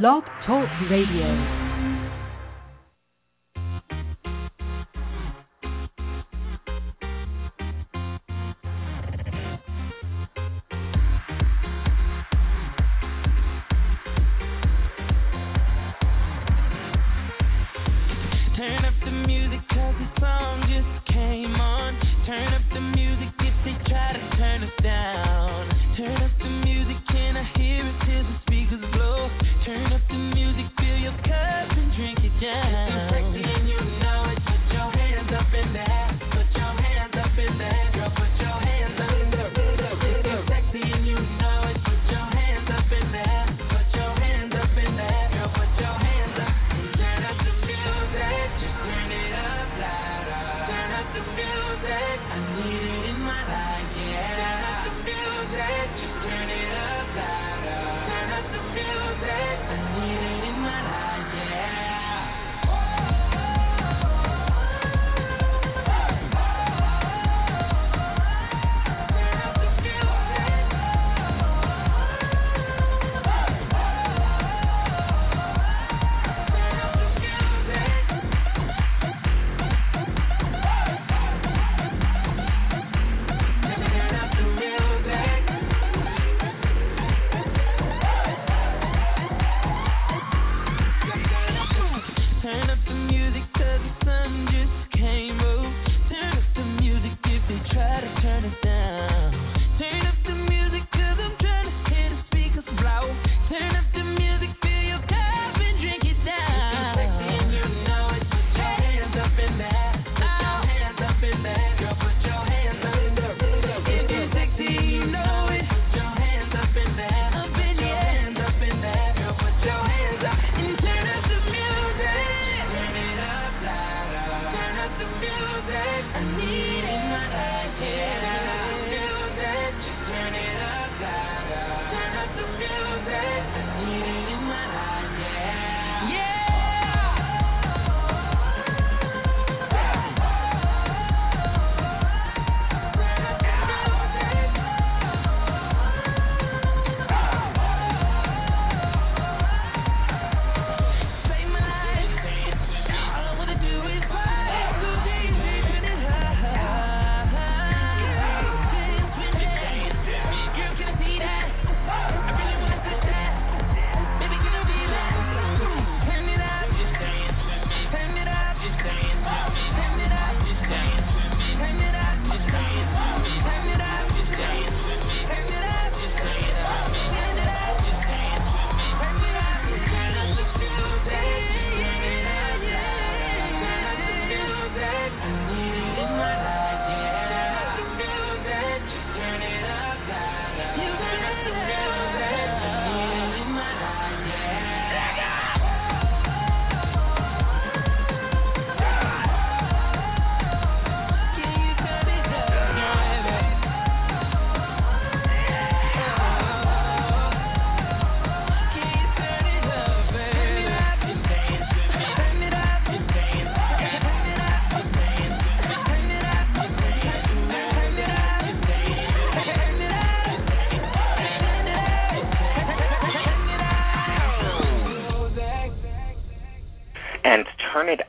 Blog Talk Radio.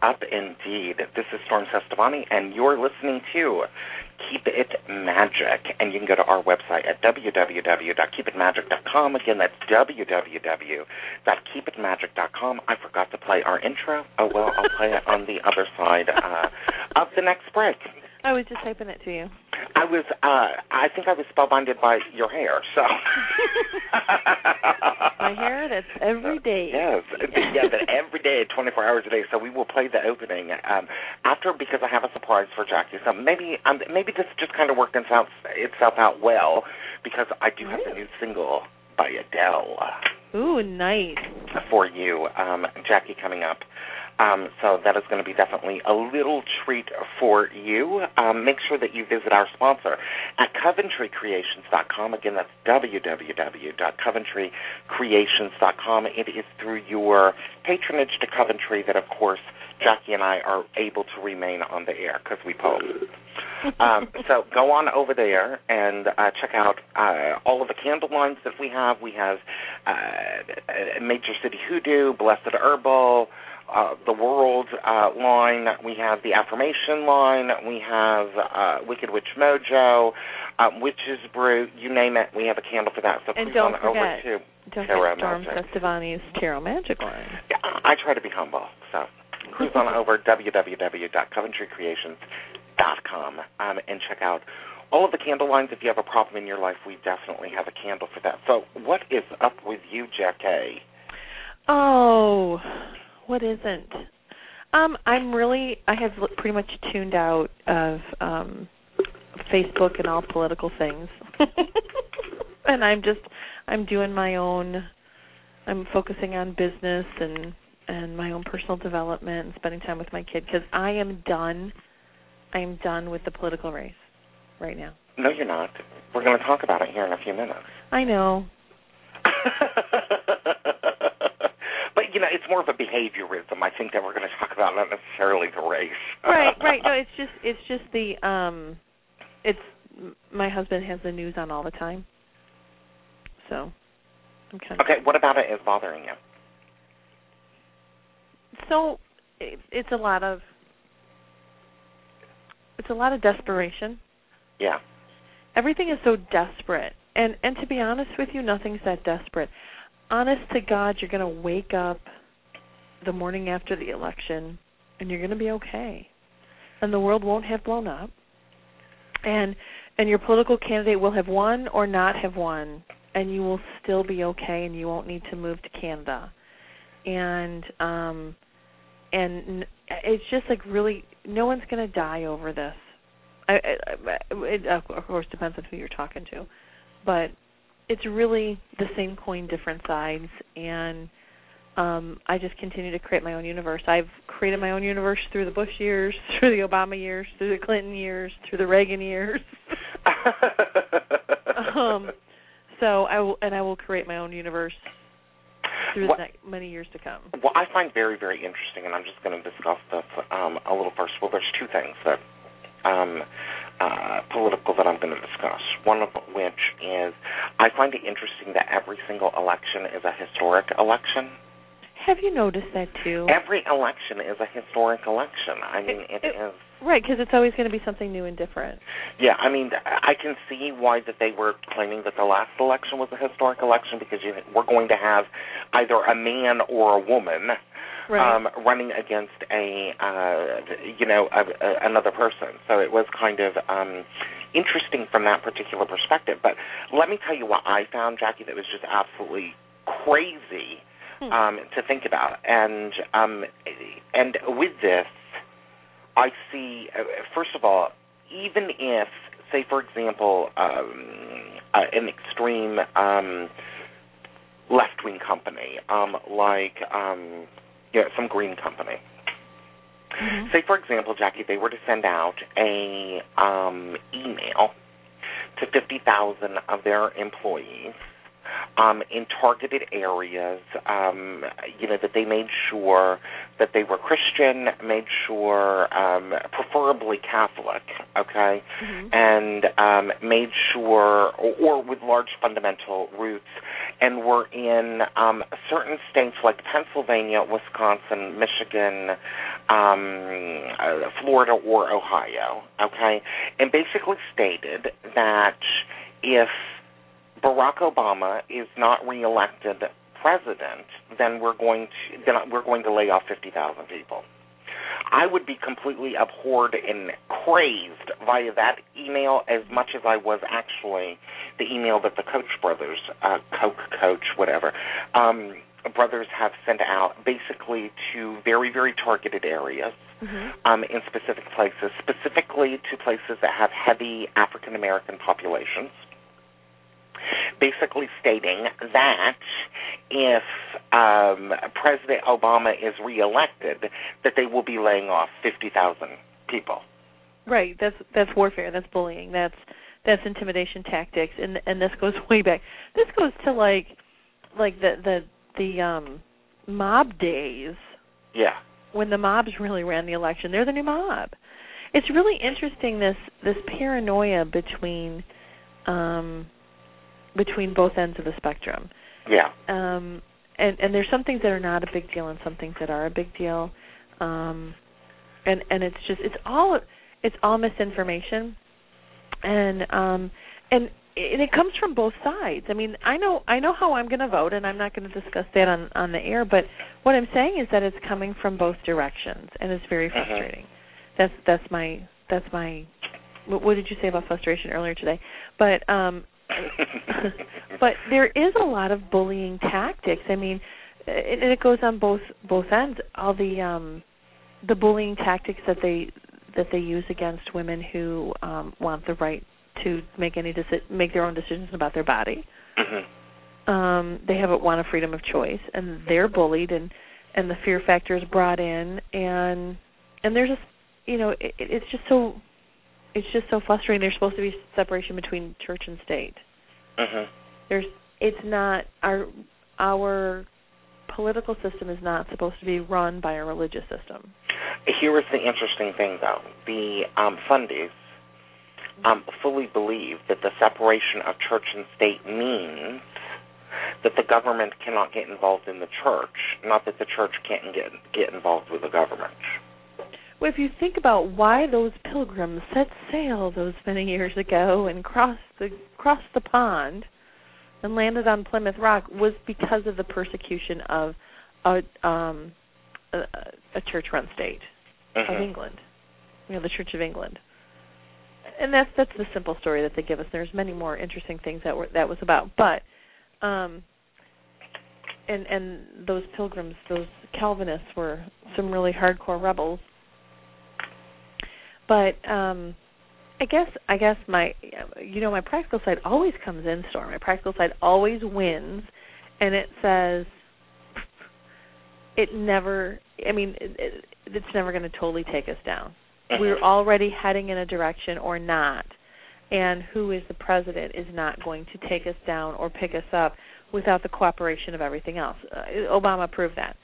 Up indeed. This is Storm Cestavani, and you're listening to Keep It Magic. And you can go to our website at www.keepitmagic.com. Again, that's www.keepitmagic.com. I forgot to play our intro. Oh, well, I'll play it on the other side of the next break. I was just typing it to you. I was, I think I was spellbinded by your hair, so. My hair, that's every day. Yes, yeah, that every day, 24 hours a day, so we will play the opening after, because I have a surprise for Jacki. So maybe this just kind of worked itself out well, because I do have the new single by Adele. Ooh, nice. For you, Jacki, coming up. So that is going to be definitely a little treat for you. Make sure that you visit our sponsor at CoventryCreations.com. Again, that's www.CoventryCreations.com. It is through your patronage to Coventry that, of course, Jacki and I are able to remain on the air because we poll. So go on over there and check out all of the candle lines that we have. We have Major City Hoodoo, Blessed Herbal, the World line. We have the Affirmation line. We have Wicked Witch Mojo, Witch's Brew, you name it. We have a candle for that. So and please don't forget, over to Tarot Storm Cestavani's Tarot Magic line. Yeah, I try to be humble, so cruise on over www.coventrycreations.com and check out all of the candle lines. If you have a problem in your life, we definitely have a candle for that. So what is up with you, Jacki? Oh, what isn't? I have pretty much tuned out of Facebook and all political things. And I'm doing my own, I'm focusing on business and my own personal development and spending time with my kid, because I am done with the political race right now. No, you're not. We're going to talk about it here in a few minutes. I know. But, you know, it's more of a behaviorism, I think, that we're going to talk about, not necessarily the race. Right. No, it's just the, it's, my husband has the news on all the time. So, I'm kind of... Okay, what about it is bothering you? So, it's a lot of desperation. Yeah. Everything is so desperate. And to be honest with you, nothing's that desperate. Honest to God, you're going to wake up the morning after the election, and you're going to be okay. And the world won't have blown up. And your political candidate will have won or not have won, and you will still be okay, and you won't need to move to Canada. And it's just like really, no one's going to die over this. It of course depends on who you're talking to, but it's really the same coin, different sides. And I just continue to create my own universe. I've created my own universe through the Bush years, through the Obama years, through the Clinton years, through the Reagan years. So I will create my own universe through the next many years to come. What I find very, very interesting, and I'm just going to discuss this a little first. Well, there's two things that political that I'm going to discuss, one of which is I find it interesting that every single election is a historic election. Have you noticed that, too? Every election is a historic election. I mean, it is... Right, because it's always going to be something new and different. Yeah, I mean, I can see why that they were claiming that the last election was a historic election, because we're going to have either a man or a woman running against another person. So it was kind of interesting from that particular perspective. But let me tell you what I found, Jacki, that was just absolutely crazy to think about. And with this, I see, first of all, even if, say, for example, an extreme left-wing company, some green company, say, for example, Jacki, they were to send out a email to 50,000 of their employees in targeted areas, that they made sure that they were Christian, made sure preferably Catholic, okay, and made sure or with large fundamental roots, and were in certain states like Pennsylvania, Wisconsin, Michigan, Florida, or Ohio, okay, and basically stated that if Barack Obama is not reelected president, then we're going to lay off 50,000 people. I would be completely abhorred and crazed via that email as much as I was actually the email that the Koch brothers, brothers have sent out basically to very, very targeted areas in specific places, specifically to places that have heavy African-American populations. Basically stating that if President Obama is reelected, that they will be laying off 50,000 people. Right. That's warfare. That's bullying. That's intimidation tactics. And this goes way back. This goes to like the mob days. Yeah. When the mobs really ran the election, they're the new mob. It's really interesting, this paranoia between both ends of the spectrum. Yeah. And there's some things that are not a big deal and some things that are a big deal. And it's just it's all misinformation. And it comes from both sides. I mean, I know how I'm going to vote, and I'm not going to discuss that on the air, but what I'm saying is that it's coming from both directions, and it's very frustrating. That's my what did you say about frustration earlier today? But but there is a lot of bullying tactics. I mean, and it goes on both ends. All the bullying tactics that they use against women who want the right to make their own decisions about their body. Mm-hmm. They want a freedom of choice, and they're bullied, and the fear factor is brought in, and there's a, you know, it's just so frustrating. There's supposed to be separation between church and state. Mm-hmm. It's not our political system is not supposed to be run by a religious system. Here is the interesting thing, though. The Sundays fully believe that the separation of church and state means that the government cannot get involved in the church, not that the church can't get involved with the government. Well, if you think about why those pilgrims set sail those many years ago and crossed the pond and landed on Plymouth Rock, was because of the persecution of a church-run state of England, the Church of England. And that's the simple story that they give us. There's many more interesting things that was about, but and those pilgrims, those Calvinists, were some really hardcore rebels. But I guess my practical side always comes in, Storm. My practical side always wins, and it says it never. I mean, it's never going to totally take us down. We're already heading in a direction or not, and who is the president is not going to take us down or pick us up without the cooperation of everything else. Obama proved that.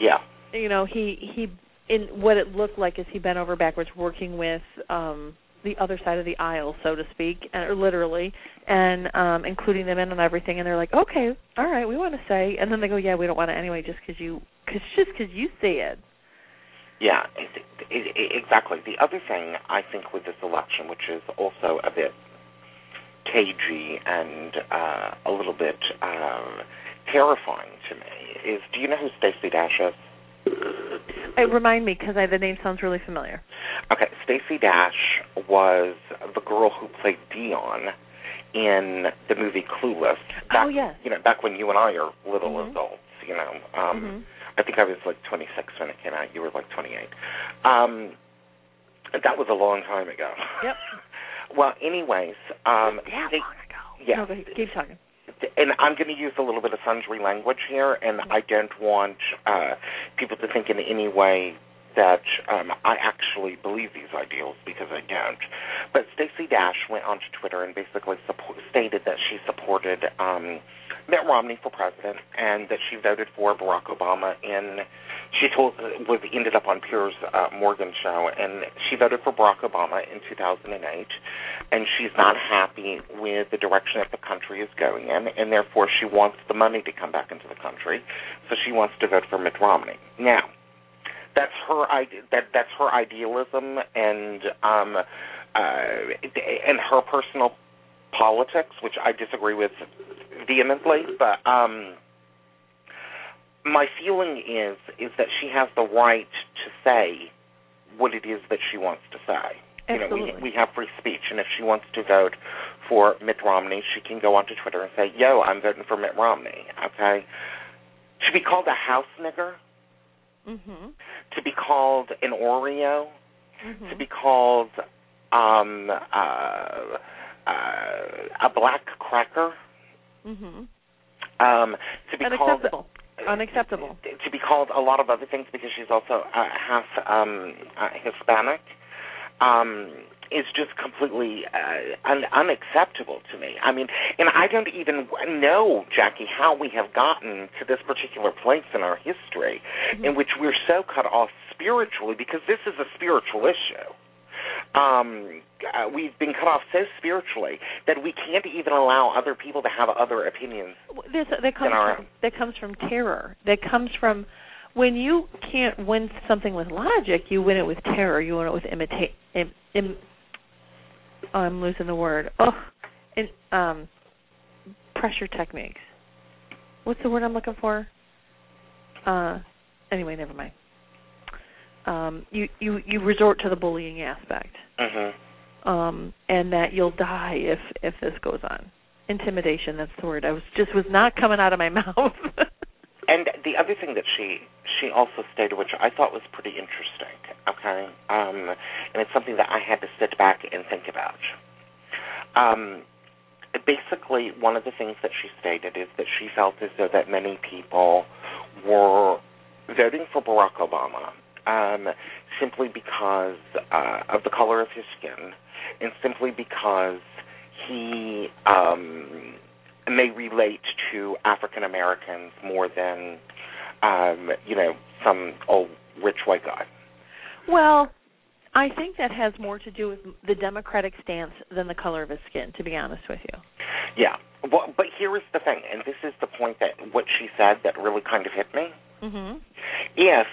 Yeah. You know, he in what it looked like is he bent over backwards working with the other side of the aisle, so to speak, or literally, and including them in on everything, and they're like, okay, all right, we want to say, and then they go, yeah, we don't want to anyway just because you see it. Yeah, exactly. The other thing I think with this election, which is also a bit cagey and a little bit terrifying to me, is, do you know who Stacey Dash is? Remind me, because the name sounds really familiar. Okay, Stacey Dash was the girl who played Dion in the movie Clueless. Back, oh, yes. You know, back when you and I are little adults, you know. I think I was like 26 when it came out. You were like 28. That was a long time ago. Yep. Well, anyways. Long ago. Yeah. No, but keep talking. And I'm going to use a little bit of sundry language here, and I don't want people to think in any way that I actually believe these ideals, because I don't. But Stacey Dash went onto Twitter and basically stated that she supported Mitt Romney for president, and that she voted for Barack Obama. She ended up on Piers Morgan's show, and she voted for Barack Obama in 2008, and she's not happy with the direction that the country is going in, and therefore she wants the money to come back into the country, so she wants to vote for Mitt Romney. Now, that's her idealism and her personal politics, which I disagree with vehemently, but my feeling is that she has the right to say what it is that she wants to say. Absolutely. You know, we have free speech, and if she wants to vote for Mitt Romney, she can go onto Twitter and say, yo, I'm voting for Mitt Romney, okay? To be called a house nigger, to be called an Oreo, to be called a black cracker, to be unacceptable. Unacceptable. To be called a lot of other things, because she's also half Hispanic, is just completely unacceptable to me. I mean, and I don't even know, Jacki, how we have gotten to this particular place in our history in which we're so cut off spiritually, because this is a spiritual issue. we've been cut off so spiritually that we can't even allow other people to have other opinions. That comes from terror. That comes from when you can't win something with logic, you win it with terror. You win it with pressure techniques. What's the word I'm looking for? Anyway, never mind. You resort to the bullying aspect, and that you'll die if this goes on. Intimidation, that's the word. was not coming out of my mouth. And the other thing that she also stated, which I thought was pretty interesting, okay, and it's something that I had to sit back and think about. Basically, one of the things that she stated is that she felt as though that many people were voting for Barack Obama simply because of the color of his skin, and simply because he may relate to African Americans more than, some old rich white guy. Well, I think that has more to do with the Democratic stance than the color of his skin, to be honest with you. Yeah, well, but here is the thing, and this is the point that what she said that really kind of hit me. Mm-hmm. If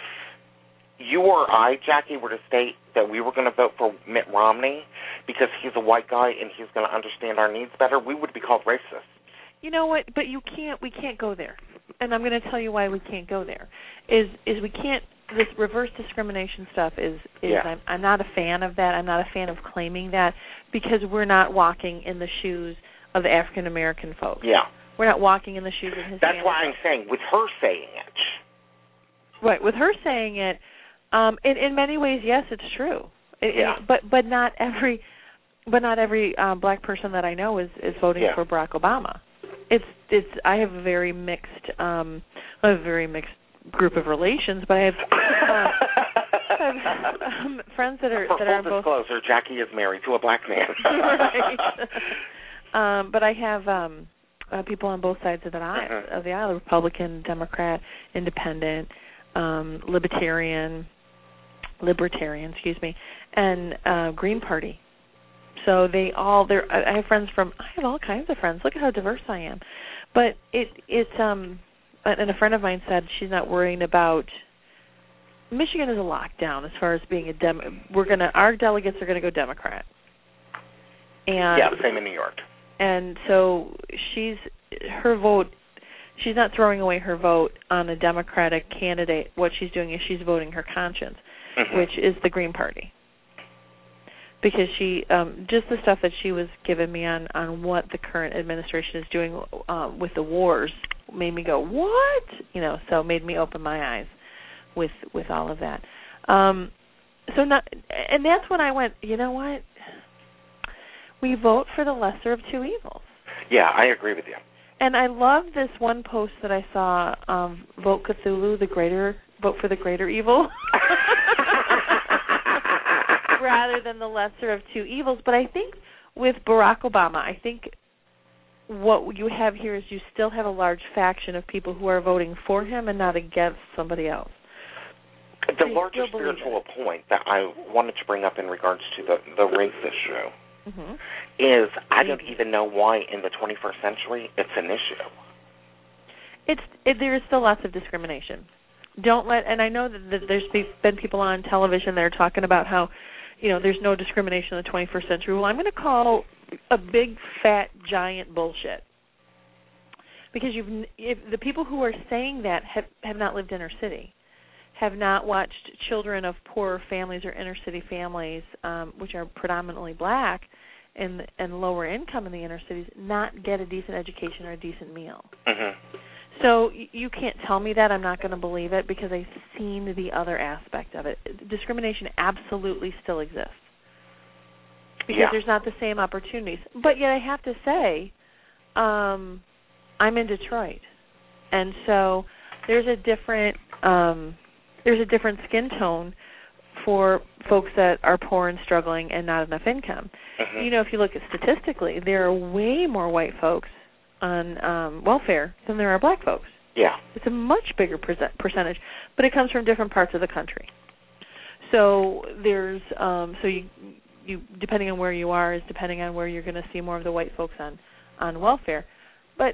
you or I, Jacki, were to state that we were going to vote for Mitt Romney because he's a white guy and he's going to understand our needs better, we would be called racist. You know what? But we can't go there. And I'm going to tell you why we can't go there. Is we can't, this reverse discrimination stuff is yeah. I'm not a fan of that. I'm not a fan of claiming that because we're not walking in the shoes of the African American folks. Yeah. We're not walking in the shoes of Hispanic. That's why I'm saying, with her saying it. Right, with her saying it, in many ways, yes, it's true. But not every black person that I know is voting for Barack Obama. I have a very mixed group of relations, but I have, friends that are both. For full disclosure, Jacki is married to a black man. Right. But I have people on both sides of the aisle, Republican, Democrat, Independent, Libertarian, and Green Party. So I have friends from, I have all kinds of friends. Look at how diverse I am. But and a friend of mine said she's not worrying about, Michigan is a lockdown as far as being our delegates are going to go Democrat. And yeah, same in New York. And so she's not throwing away her vote on a Democratic candidate. What she's doing is she's voting her conscience, which is the Green Party. Because she, just the stuff that she was giving me on what the current administration is doing with the wars made me go, what? So made me open my eyes with all of that. And that's when I went, you know what? We vote for the lesser of two evils. Yeah, I agree with you. And I love this one post that I saw, Vote Cthulhu, vote for the greater evil. Rather than the lesser of two evils. But I think with Barack Obama, I think what you have here is you still have a large faction of people who are voting for him and not against somebody else. The larger spiritual point that I wanted to bring up in regards to the race issue is I don't even know why in the 21st century it's an issue. There is still lots of discrimination. And I know that there's been people on television that are talking about how, there's no discrimination in the 21st century. Well, I'm going to call a big, fat, giant bullshit. Because the people who are saying that have not lived inner city, have not watched children of poorer families or inner city families, which are predominantly black and lower income in the inner cities, not get a decent education or a decent meal. So you can't tell me that. I'm not going to believe it because I've seen the other aspect of it. Discrimination absolutely still exists because there's not the same opportunities. But yet I have to say I'm in Detroit, and so there's a different skin tone for folks that are poor and struggling and not enough income. If you look at statistically, there are way more white folks on welfare than there are black folks. Yeah. It's a much bigger percentage, but it comes from different parts of the country. So there's you, depending on where you are, is depending on where you're going to see more of the white folks on welfare. But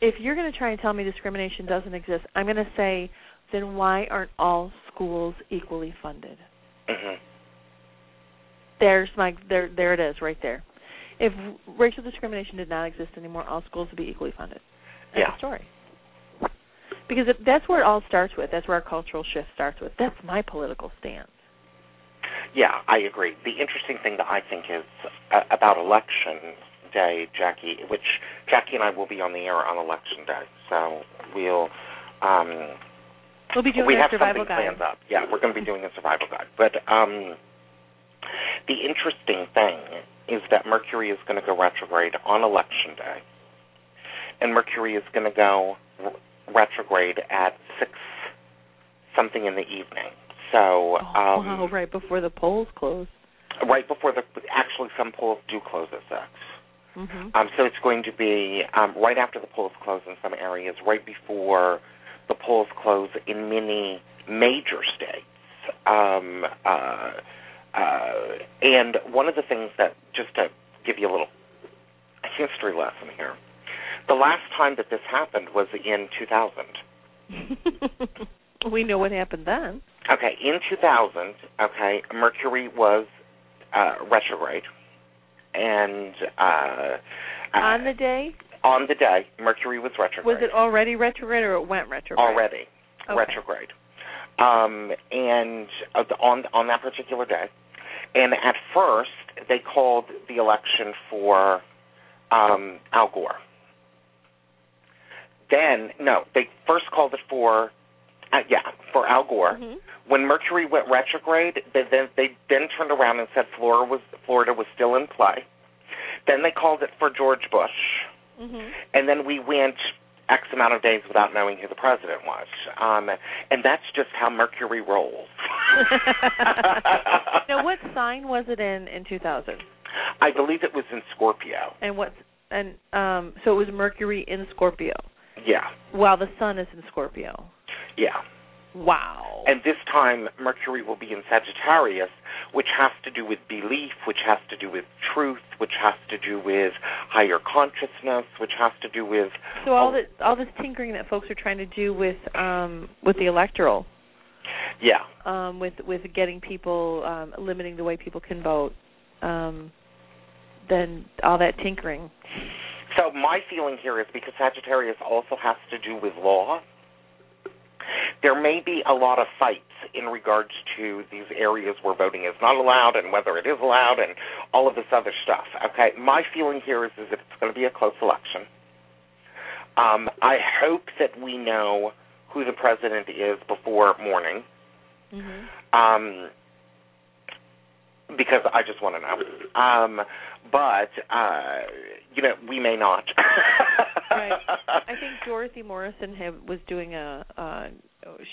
if you're going to try and tell me discrimination doesn't exist, I'm going to say, then why aren't all schools equally funded? Mm-hmm. There it is, right there. If racial discrimination did not exist anymore, all schools would be equally funded. That's the story. Because that's where it all starts with. That's where our cultural shift starts with. That's my political stance. Yeah, I agree. The interesting thing that I think is about election day, Jacki, which Jacki and I will be on the air on election day. So we'll be doing a survival guide. Yeah, we're going to be doing a survival guide. But the interesting thing is that Mercury is going to go retrograde on election day, and Mercury is going to go retrograde at 6-something in the evening. So, right before the polls close. Right before actually some polls do close at 6. Mm-hmm. So it's going to be right after the polls close in some areas, right before the polls close in many major states. And one of the things that, just to give you a little history lesson here, the last time that this happened was in 2000. We know what happened then. Okay, in 2000, okay, Mercury was retrograde. And on the day? On the day, Mercury was retrograde. Was it already retrograde or it went retrograde? Already retrograde. And on that particular day, and at first they called the election for Al Gore. They first called it for Al Gore. Mm-hmm. When Mercury went retrograde, they then turned around and said Florida was still in play. Then they called it for George Bush, mm-hmm. and then we went X amount of days without knowing who the president was. And that's just how Mercury rolls. Now, what sign was it in 2000? I believe it was in Scorpio. So it was Mercury in Scorpio. Yeah. While the sun is in Scorpio. Yeah. Wow. And this time, Mercury will be in Sagittarius, which has to do with belief, which has to do with truth, which has to do with higher consciousness, which has to do with... So all this tinkering that folks are trying to do with the electoral. Yeah. With getting people, limiting the way people can vote, then all that tinkering. So my feeling here is because Sagittarius also has to do with law, there may be a lot of fights in regards to these areas where voting is not allowed and whether it is allowed and all of this other stuff. Okay, my feeling here is that it's going to be a close election. I hope that we know who the president is before morning, mm-hmm. Because I just want to know. But we may not. Right. I think Dorothy Morrison was doing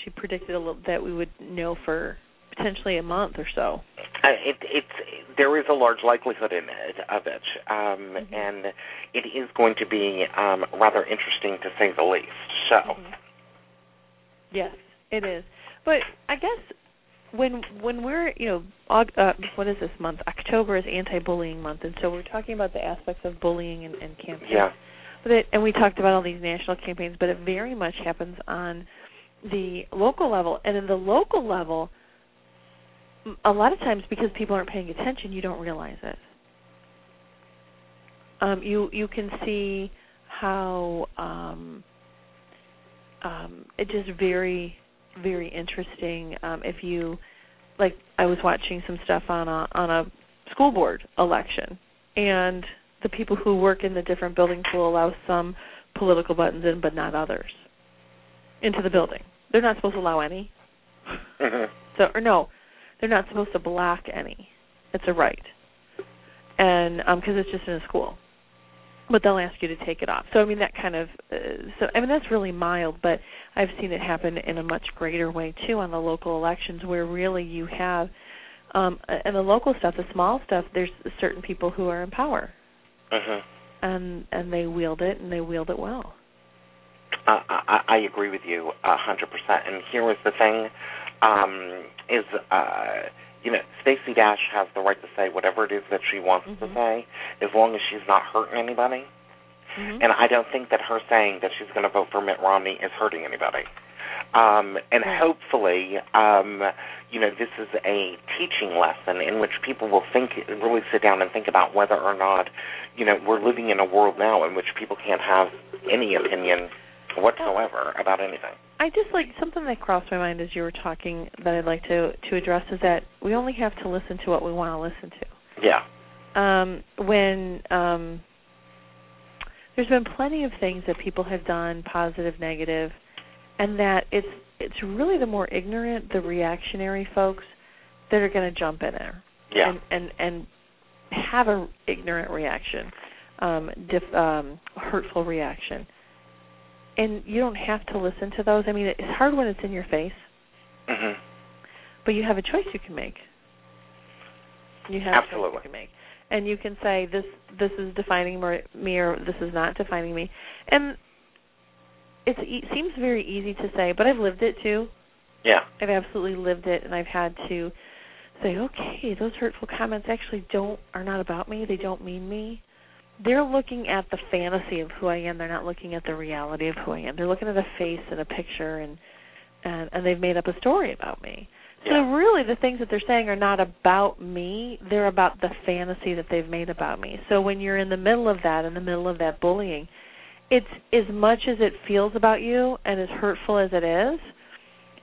she predicted that we would know for potentially a month or so. There is a large likelihood of it, mm-hmm. and it is going to be rather interesting to say the least. So, mm-hmm. Yes, it is. But I guess when we're what is this month? October is anti-bullying month, and so we're talking about the aspects of bullying and campaigns. Yeah. And we talked about all these national campaigns, but it very much happens on the local level. And in the local level, a lot of times because people aren't paying attention, you don't realize it. You can see how it just very, very interesting. If you, like, I was watching some stuff on a school board election, and the people who work in the different buildings will allow some political buttons in, but not others, into the building. They're not supposed to allow any. Mm-hmm. They're not supposed to block any. It's a right, and because it's just in a school. But they'll ask you to take it off. So I mean, that kind of. That's really mild, but I've seen it happen in a much greater way too on the local elections, where really you have, and the local stuff, the small stuff. There's certain people who are in power. Uh-huh. And they wield it, and they wield it well. I agree with you 100%. And here is the thing, you know, Stacey Dash has the right to say whatever it is that she wants to say, as long as she's not hurting anybody. And I don't think that her saying that she's going to vote for Mitt Romney is hurting anybody. And hopefully, you know, this is a teaching lesson in which people will think, really sit down and think about whether or not, you know, we're living in a world now in which people can't have any opinion whatsoever about anything. I just like something that crossed my mind as you were talking that I'd like to address is that we only have to listen to what we want to listen to. Yeah. There's been plenty of things that people have done, positive, negative, and that it's really the more ignorant, the reactionary folks that are going to jump in there and have an ignorant reaction, hurtful reaction. And you don't have to listen to those. I mean, it's hard when it's in your face, but you have a choice you can make. You have a choice you can make. And you can say, this is defining me or this is not defining me. And it seems very easy to say, but I've lived it too. Yeah. I've absolutely lived it, and I've had to say, okay, those hurtful comments actually are not about me. They don't mean me. They're looking at the fantasy of who I am. They're not looking at the reality of who I am. They're looking at a face and a picture, and they've made up a story about me. So really the things that they're saying are not about me. They're about the fantasy that they've made about me. So when you're in the middle of that bullying, it's as much as it feels about you and as hurtful as it is,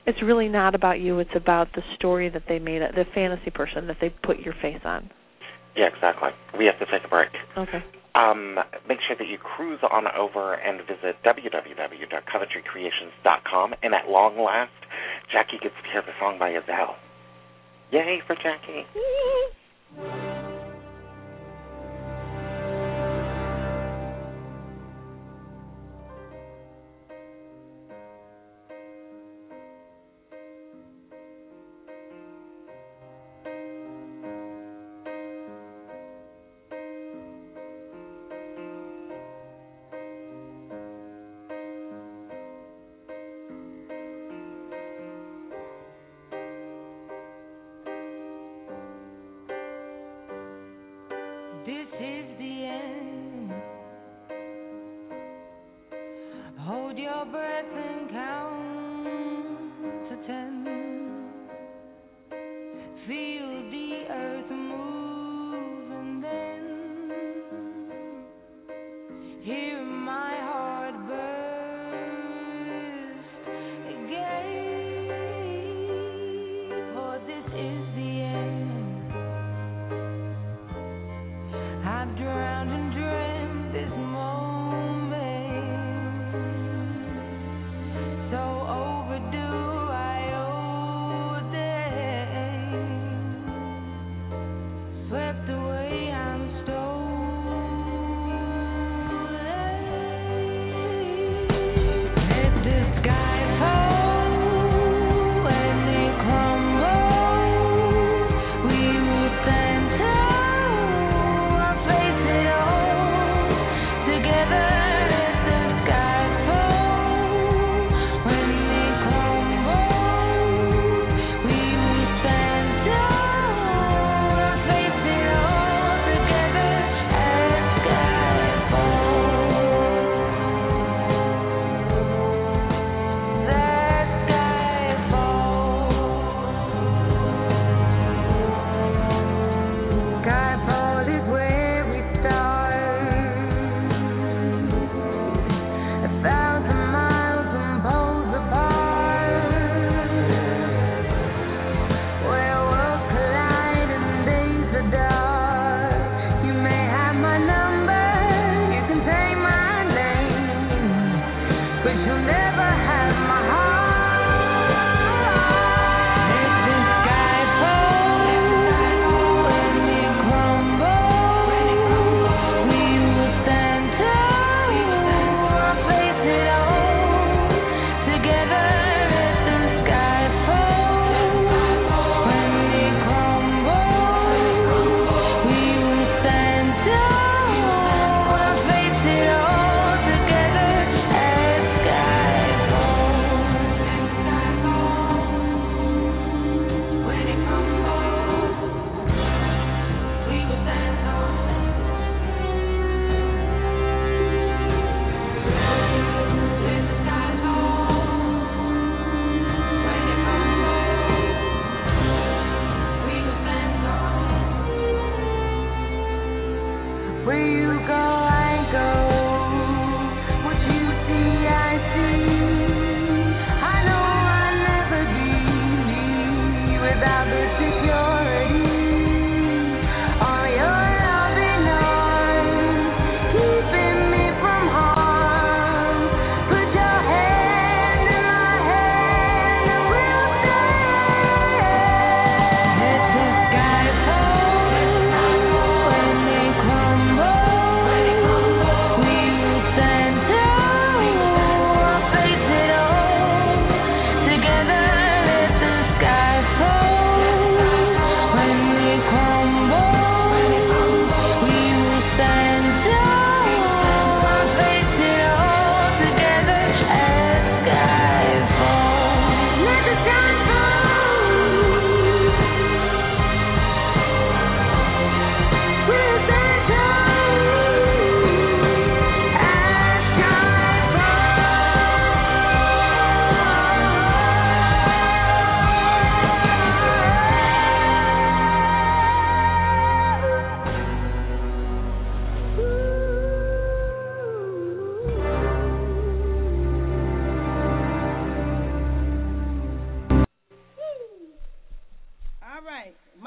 it's really not about you. It's about the story that they made, the fantasy person that they put your face on. Yeah, exactly. We have to take a break. Okay. Make sure that you cruise on over and visit www.coventrycreations.com. And at long last, Jacki gets to hear the song by Adele. Yay for Jacki.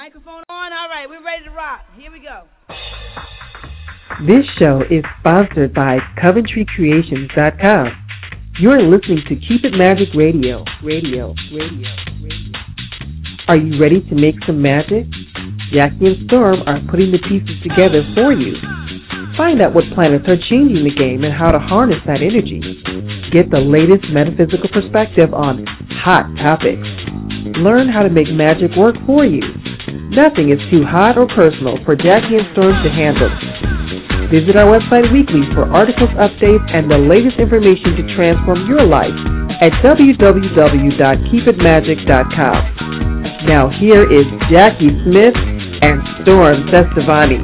Microphone on. All right, we're ready to rock. Here we go. This show is sponsored by CoventryCreations.com. You're listening to Keep It Magic Radio. Are you ready to make some magic? Jacki and Storm are putting the pieces together for you. Find out what planets are changing the game and how to harness that energy. Get the latest metaphysical perspective on hot topics. Learn how to make magic work for you. Nothing is too hot or personal for Jacki and Storm to handle. Visit our website weekly for articles, updates, and the latest information to transform your life at www.keepitmagic.com. Now here is Jacki Smith and Storm Cestavani.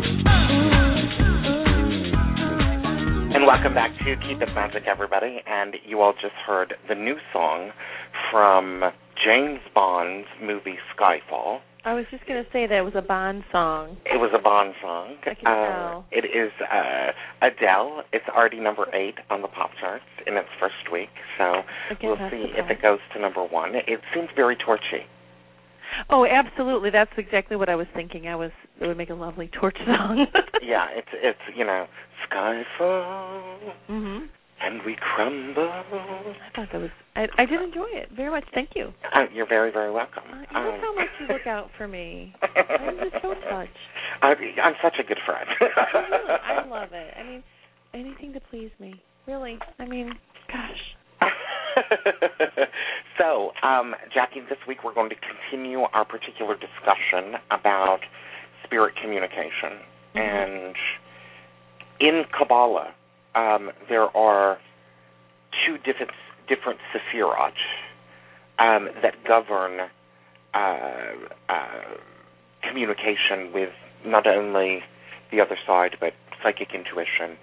And welcome back to Keep It Magic, everybody. And you all just heard the new song from James Bond's movie Skyfall. I was just going to say that it was a Bond song. It was a Bond song. I can tell. It is Adele. It's already number 8 on the pop charts in its first week, so we'll see if it goes to number 1. It seems very torchy. Oh, absolutely. That's exactly what I was thinking. It would make a lovely torch song. Yeah, it's Skyfall. Mm-hmm. And we crumble. I thought that was... I did enjoy it very much. Thank you. You're very, very welcome. You know how much you look out for me. I'm just so touched. I'm such a good friend. I love it. I mean, anything to please me. Really. I mean, gosh. So, Jacki, this week we're going to continue our particular discussion about spirit communication. Mm-hmm. And in Kabbalah, there are two different sephirot that govern communication with not only the other side, but psychic intuition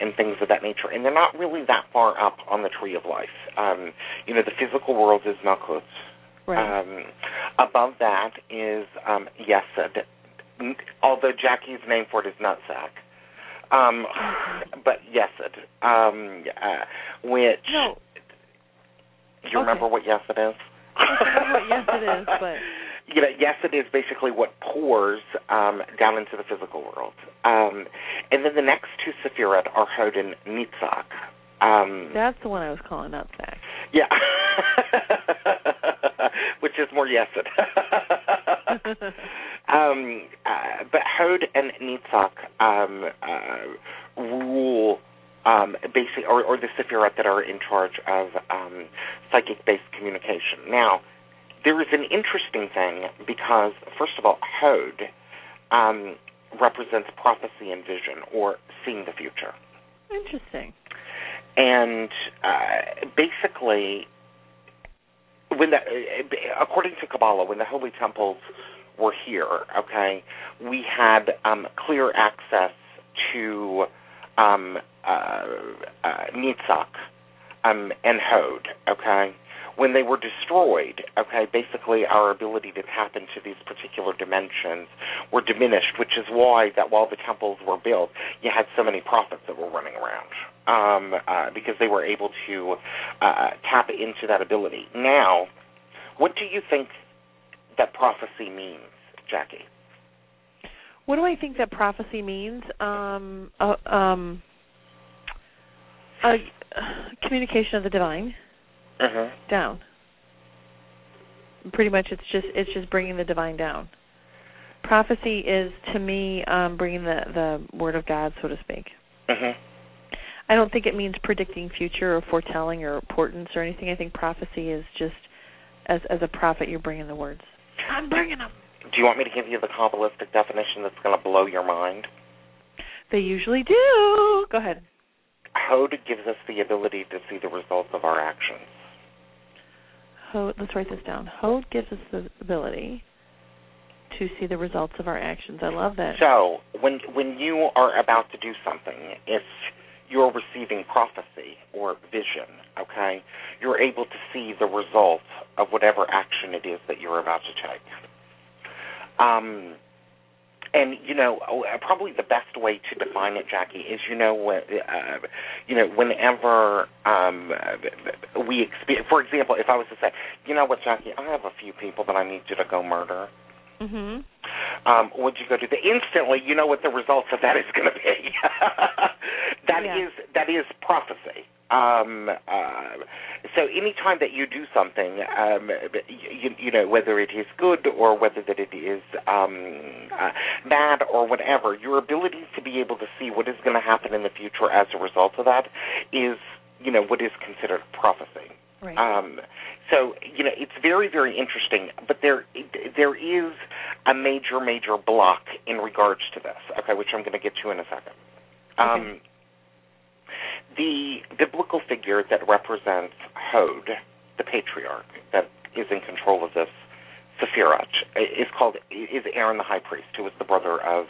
and things of that nature. And they're not really that far up on the tree of life. The physical world is Malchut. Right. Above that is Yesod, although Jacki's name for it is Netzach. But Yesod, which... No. You remember what Yesod is? I don't remember what Yesod is, but... Yesod is basically what pours down into the physical world. And then the next two sephirot are Hod and Netzach. That's the one I was calling up back. Yeah. Which is more Yesod. But Hod and Netzach rule basically, or the sephirot that are in charge of psychic-based communication. Now, there is an interesting thing because, first of all, Hod represents prophecy and vision, or seeing the future. Interesting. And basically, according to Kabbalah, when the holy temples were here, we had clear access to Netzach and Hod. When they were destroyed, basically our ability to tap into these particular dimensions were diminished, which is why that while the temples were built, you had so many prophets that were running around because they were able to tap into that ability. Now, what do you think that prophecy means, Jacki? What do I think that prophecy means? Communication of the divine. Uh-huh. Down. Pretty much, it's just bringing the divine down. Prophecy is, to me, bringing the word of God, so to speak. Uh-huh. I don't think it means predicting future or foretelling or portents or anything. I think prophecy is just as a prophet, you're bringing the words. I'm bringing them. Do you want me to give you the Kabbalistic definition that's going to blow your mind? They usually do. Go ahead. Hod gives us the ability to see the results of our actions. Let's write this down. Hod gives us the ability to see the results of our actions. I love that. So when you are about to do something, if you're receiving prophecy or vision, you're able to see the result of whatever action it is that you're about to take. And probably the best way to define it, Jacki, is whenever we experience, for example, if I was to say, you know what, Jacki, I have a few people that I need you to go murder. Mm-hmm. What you go to? Instantly, you know what the results of that is going to be. That is prophecy. So any time that you do something, you know, whether it is good or whether that it is bad or whatever, your ability to be able to see what is going to happen in the future as a result of that is, you know, what is considered prophecy. Right. So, you know, it's very, very interesting, but there is a major, major block in regards to this, okay, which I'm going to get to in a second. Okay. The biblical figure that represents Hod, the patriarch that is in control of this Sephiroth, is Aaron the high priest, who is the brother of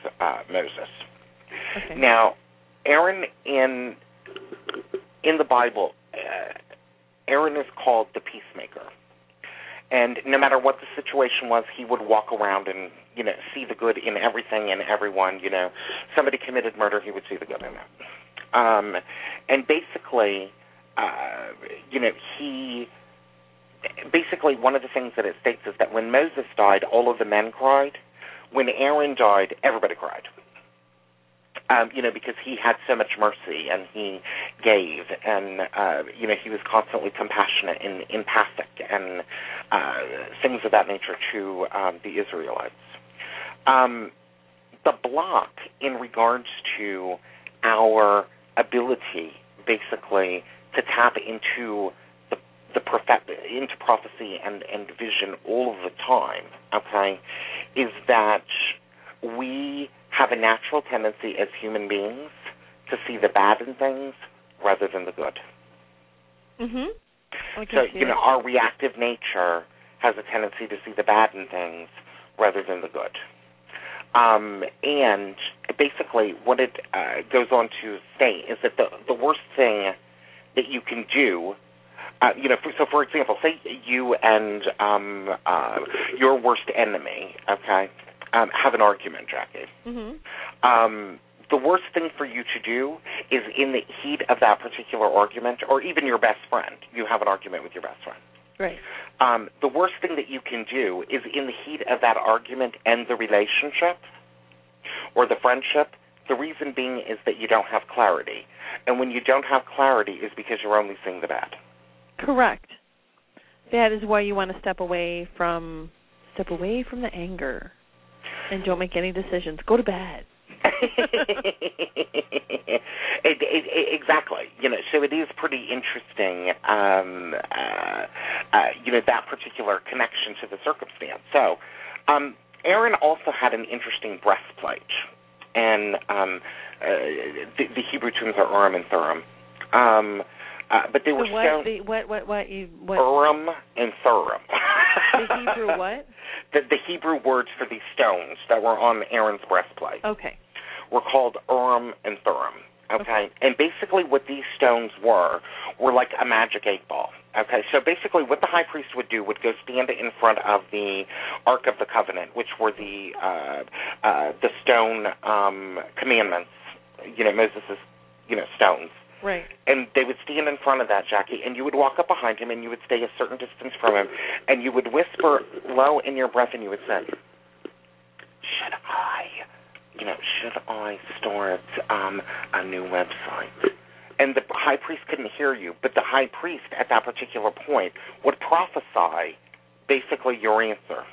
Moses. Okay. Now, Aaron in the Bible, Aaron is called the peacemaker. And no matter what the situation was, he would walk around and, you know, see the good in everything and everyone. You know, somebody committed murder, he would see the good in it. And basically, you know, basically one of the things that it states is that when Moses died, all of the men cried. When Aaron died, everybody cried. You know, because he had so much mercy and he gave and, you know, he was constantly compassionate and empathic and things of that nature to the Israelites. The block in regards to our ability, basically, to tap into into prophecy and vision all the time, okay, is that we have a natural tendency as human beings to see the bad in things rather than the good. Mm-hmm. So, you know, our reactive nature has a tendency to see the bad in things rather than the good. And basically what it goes on to state is that the worst thing that you can do, you know, so for example, say you and your worst enemy, okay, have an argument, Jacki. Mm-hmm. The worst thing for you to do is in the heat of that particular argument, or even your best friend. You have an argument with your best friend. Right. The worst thing that you can do is in the heat of that argument end the relationship or the friendship. The reason being is that you don't have clarity. And when you don't have clarity is because you're only seeing the bad. Correct. That is why you want to step away from the anger. And don't make any decisions. Go to bed. Exactly. You know, so it is pretty interesting, you know, that particular connection to the circumstance. So Aaron also had an interesting breastplate. And the Hebrew terms are Urim and Thummim. But they were so... What? Urim and Thummim. The Hebrew what? The Hebrew words for these stones that were on Aaron's breastplate were called Urim and Thummim. Okay? And basically what these stones were like a magic 8-ball. Okay, so basically what the high priest would do would go stand in front of the Ark of the Covenant, which were the stone commandments, you know, Moses' stones. Right. And they would stand in front of that, Jacki, and you would walk up behind him and you would stay a certain distance from him, and you would whisper low in your breath and you would say, should I start a new website? And the high priest couldn't hear you, but the high priest at that particular point would prophesy basically your answer.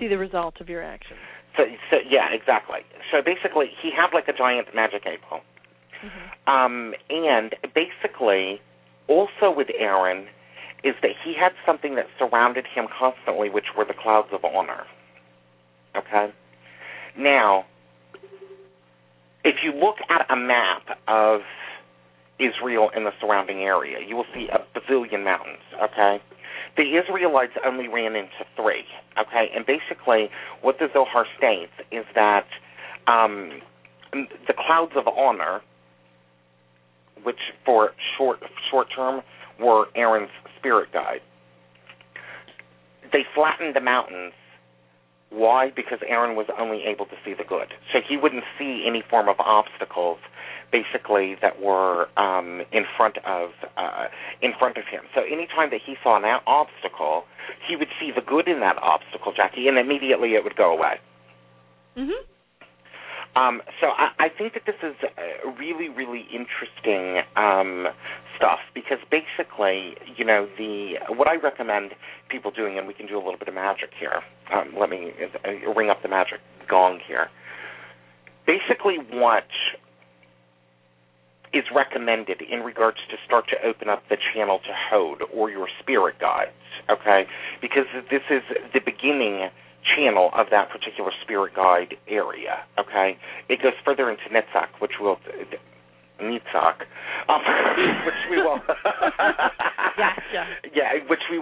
See the result of your action. So yeah, exactly. So basically he had like a giant magic 8-ball. Mm-hmm. And basically, also with Aaron, is that he had something that surrounded him constantly, which were the clouds of honor. Okay? Now, if you look at a map of Israel and the surrounding area, you will see a bazillion mountains, okay? The Israelites only ran into 3, okay? And basically, what the Zohar states is that the clouds of honor, which for short term were Aaron's spirit guide. They flattened the mountains. Why? Because Aaron was only able to see the good. So he wouldn't see any form of obstacles, basically, that were in front of him. So any time that he saw an obstacle, he would see the good in that obstacle, Jacki, and immediately it would go away. Mm-hmm. So I think that this is really, really interesting stuff, because basically, you know, what I recommend people doing, and we can do a little bit of magic here. Let me ring up the magic gong here. Basically what is recommended in regards to start to open up the channel to Hod or your spirit guides, okay, because this is the beginning channel of that particular spirit guide area, okay? It goes further into Netzach, which we will gotcha. Yeah, which we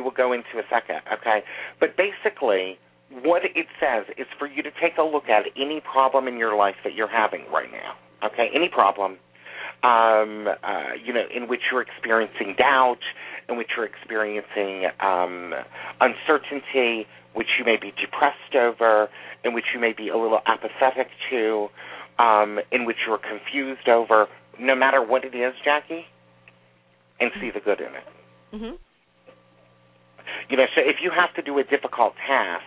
will go into a second, okay? But basically, what it says is for you to take a look at any problem in your life that you're having right now, okay? Any problem, you know, in which you're experiencing doubt, in which you're experiencing uncertainty, which you may be depressed over, in which you may be a little apathetic to, in which you're confused over, no matter what it is, Jacki, and see the good in it. Mm-hmm. You know, so if you have to do a difficult task,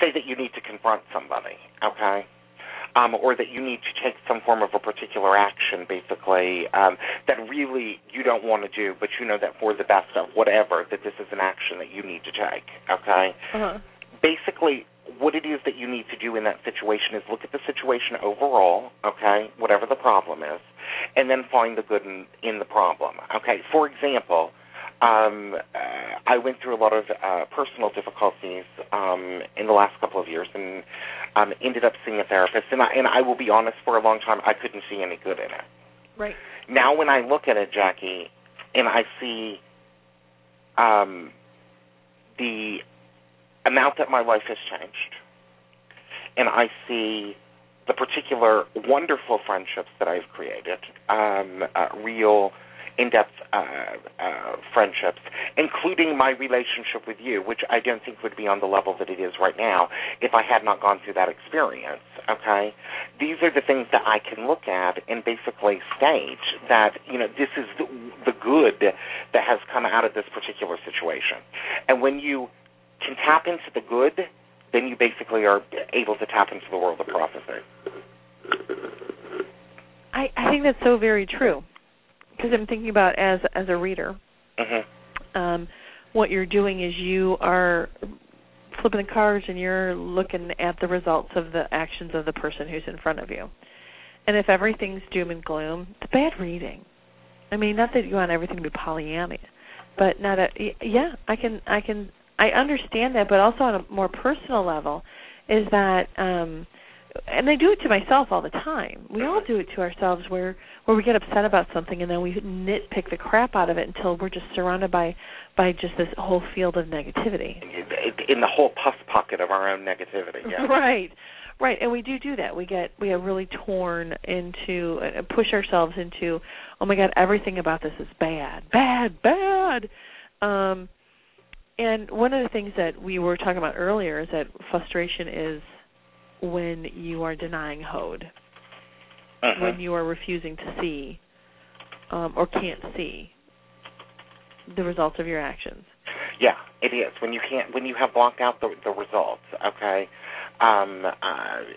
say that you need to confront somebody, okay? Or that you need to take some form of a particular action, basically, that really you don't want to do, but you know that for the best of whatever, that this is an action that you need to take, okay? Uh-huh. Basically, what it is that you need to do in that situation is look at the situation overall, okay, whatever the problem is, and then find the good in the problem, okay? For example, I went through a lot of personal difficulties in the last couple of years, and ended up seeing a therapist. And I will be honest, for a long time, I couldn't see any good in it. Right. Now when I look at it, Jacki, and I see the amount that my life has changed, and I see the particular wonderful friendships that I've created, real in-depth friendships, including my relationship with you, which I don't think would be on the level that it is right now if I had not gone through that experience, okay? These are the things that I can look at and basically state that, you know, this is the good that has come out of this particular situation. And when you can tap into the good, then you basically are able to tap into the world of prophecy. I think that's so very true. Because I'm thinking about as a reader, mm-hmm. What you're doing is you are flipping the cards and you're looking at the results of the actions of the person who's in front of you. And if everything's doom and gloom, it's bad reading. I mean, not that you want everything to be Pollyanna, but I understand that. But also on a more personal level, is that. And I do it to myself all the time. We all do it to ourselves where we get upset about something and then we nitpick the crap out of it until we're just surrounded by just this whole field of negativity. In the whole puff pocket of our own negativity, yeah. Right, right. And we do that. We are really torn into, push ourselves into, oh, my God, everything about this is bad. And one of the things that we were talking about earlier is that frustration is, when you are denying Hod, uh-huh. when you are refusing to see or can't see the results of your actions. Yeah, it is when you have blocked out the results. Okay,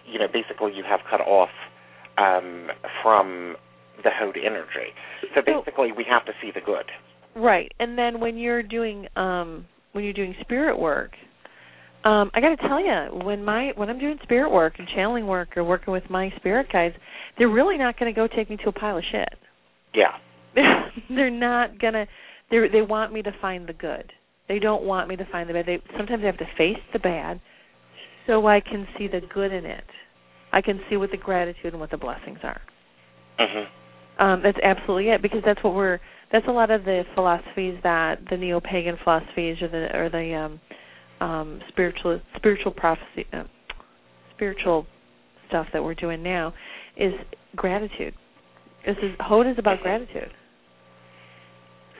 you know, basically you have cut off from the Hod energy. So basically, we have to see the good. Right, and then when you're doing spirit work. I got to tell you, when I'm doing spirit work and channeling work or working with my spirit guides, they're really not going to go take me to a pile of shit. Yeah. They're not going to. They want me to find the good. They don't want me to find the bad. Sometimes I have to face the bad, so I can see the good in it. I can see what the gratitude and what the blessings are. Mm-hmm. That's absolutely it, because that's what we're. That's a lot of the philosophies that the neo-pagan philosophies or the spiritual prophecy, spiritual stuff that we're doing now is gratitude. Hod is about gratitude.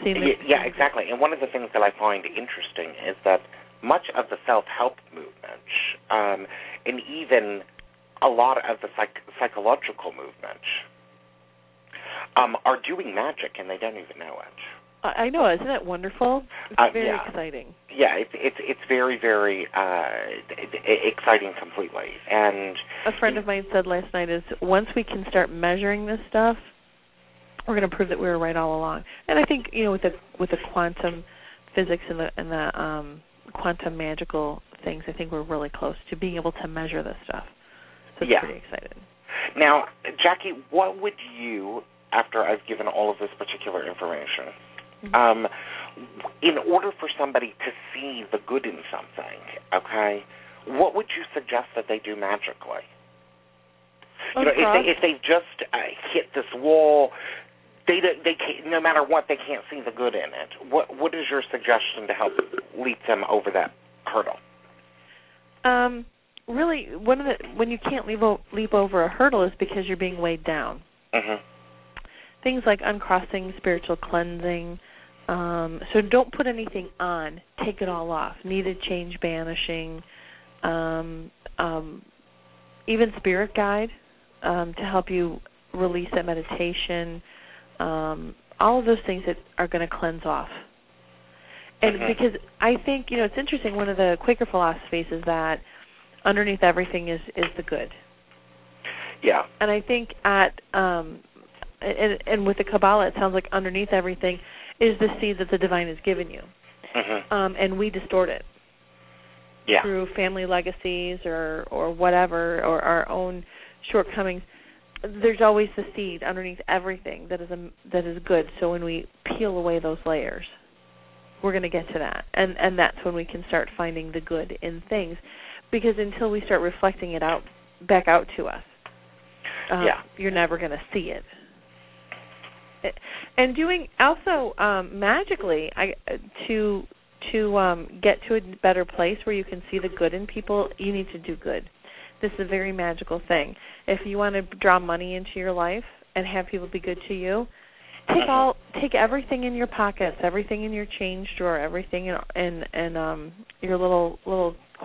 Yeah, exactly. And one of the things that I find interesting is that much of the self-help movement, and even a lot of the psychological movement, are doing magic and they don't even know it. I know, isn't it wonderful? It's very exciting. Yeah, it's very, very exciting completely. And a friend of mine said last night is once we can start measuring this stuff, we're going to prove that we were right all along. And I think, you know, with the quantum physics and the quantum magical things, I think we're really close to being able to measure this stuff. So it's pretty exciting. Now, Jacki, what would you, after I've given all of this particular information, in order for somebody to see the good in something, okay, what would you suggest that they do magically? You know, if they've just hit this wall, they can't, no matter what, they can't see the good in it. What is your suggestion to help lead them over that hurdle? Really, one of the when you can't leap over a hurdle is because you're being weighed down. Mm-hmm. Things like uncrossing, spiritual cleansing. So don't put anything on. Take it all off. Needed change, banishing, even spirit guide to help you release that meditation. All of those things that are going to cleanse off. And because I think, you know, it's interesting, one of the Quaker philosophies is that underneath everything is the good. Yeah. And I think at... And with the Kabbalah, it sounds like underneath everything is the seed that the divine has given you. Mm-hmm. And we distort it through family legacies or whatever, or our own shortcomings. There's always the seed underneath everything that is good. So when we peel away those layers, we're going to get to that. And that's when we can start finding the good in things. Because until we start reflecting it out back out to us, you're never going to see it. And doing also magically to get to a better place where you can see the good in people, you need to do good. This is a very magical thing. If you want to draw money into your life and have people be good to you, take everything in your pockets, everything in your change drawer, everything in your little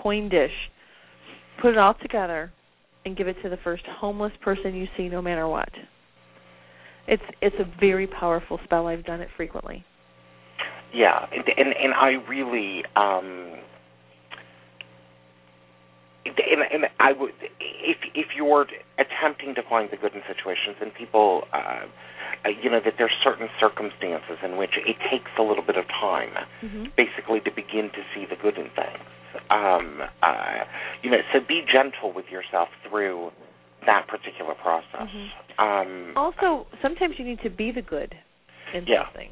coin dish. Put it all together and give it to the first homeless person you see, no matter what. It's a very powerful spell. I've done it frequently. Yeah, and I really and I would if you're attempting to find the good in situations and people you know that there's certain circumstances in which it takes a little bit of time basically to begin to see the good in things. You know, so be gentle with yourself through that particular process. Also, sometimes you need to be the good in something.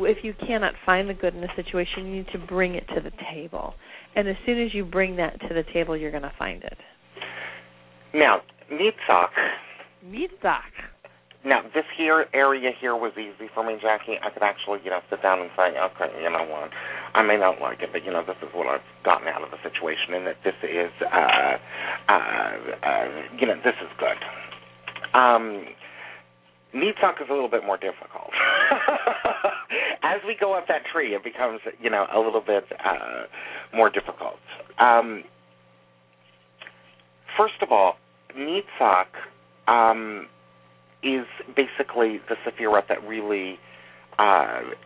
If you cannot find the good in a situation, you need to bring it to the table. And as soon as you bring that to the table, you're going to find it. Now, Netzach. Now, this here area here was easy for me, Jacki. I could actually, you know, sit down and say, okay, you know what, I may not like it, but, you know, this is what I've gotten out of the situation and that this is, you know, this is good. Netzach is a little bit more difficult. As we go up that tree, it becomes, you know, a little bit more difficult. First of all, Netzach... is basically the sephirah that really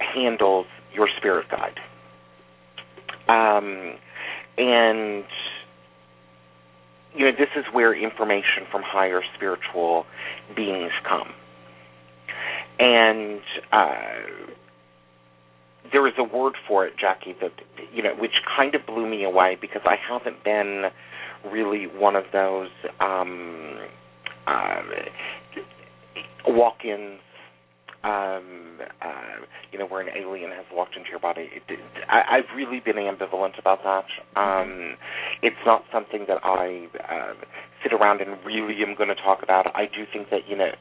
handles your spirit guide. And, you know, this is where information from higher spiritual beings come. And there is a word for it, Jacki, that, you know, which kind of blew me away because I haven't been really one of those... walk-ins, you know, where an alien has walked into your body. I've really been ambivalent about that. It's not something that I sit around and really am going to talk about. I do think that, you know,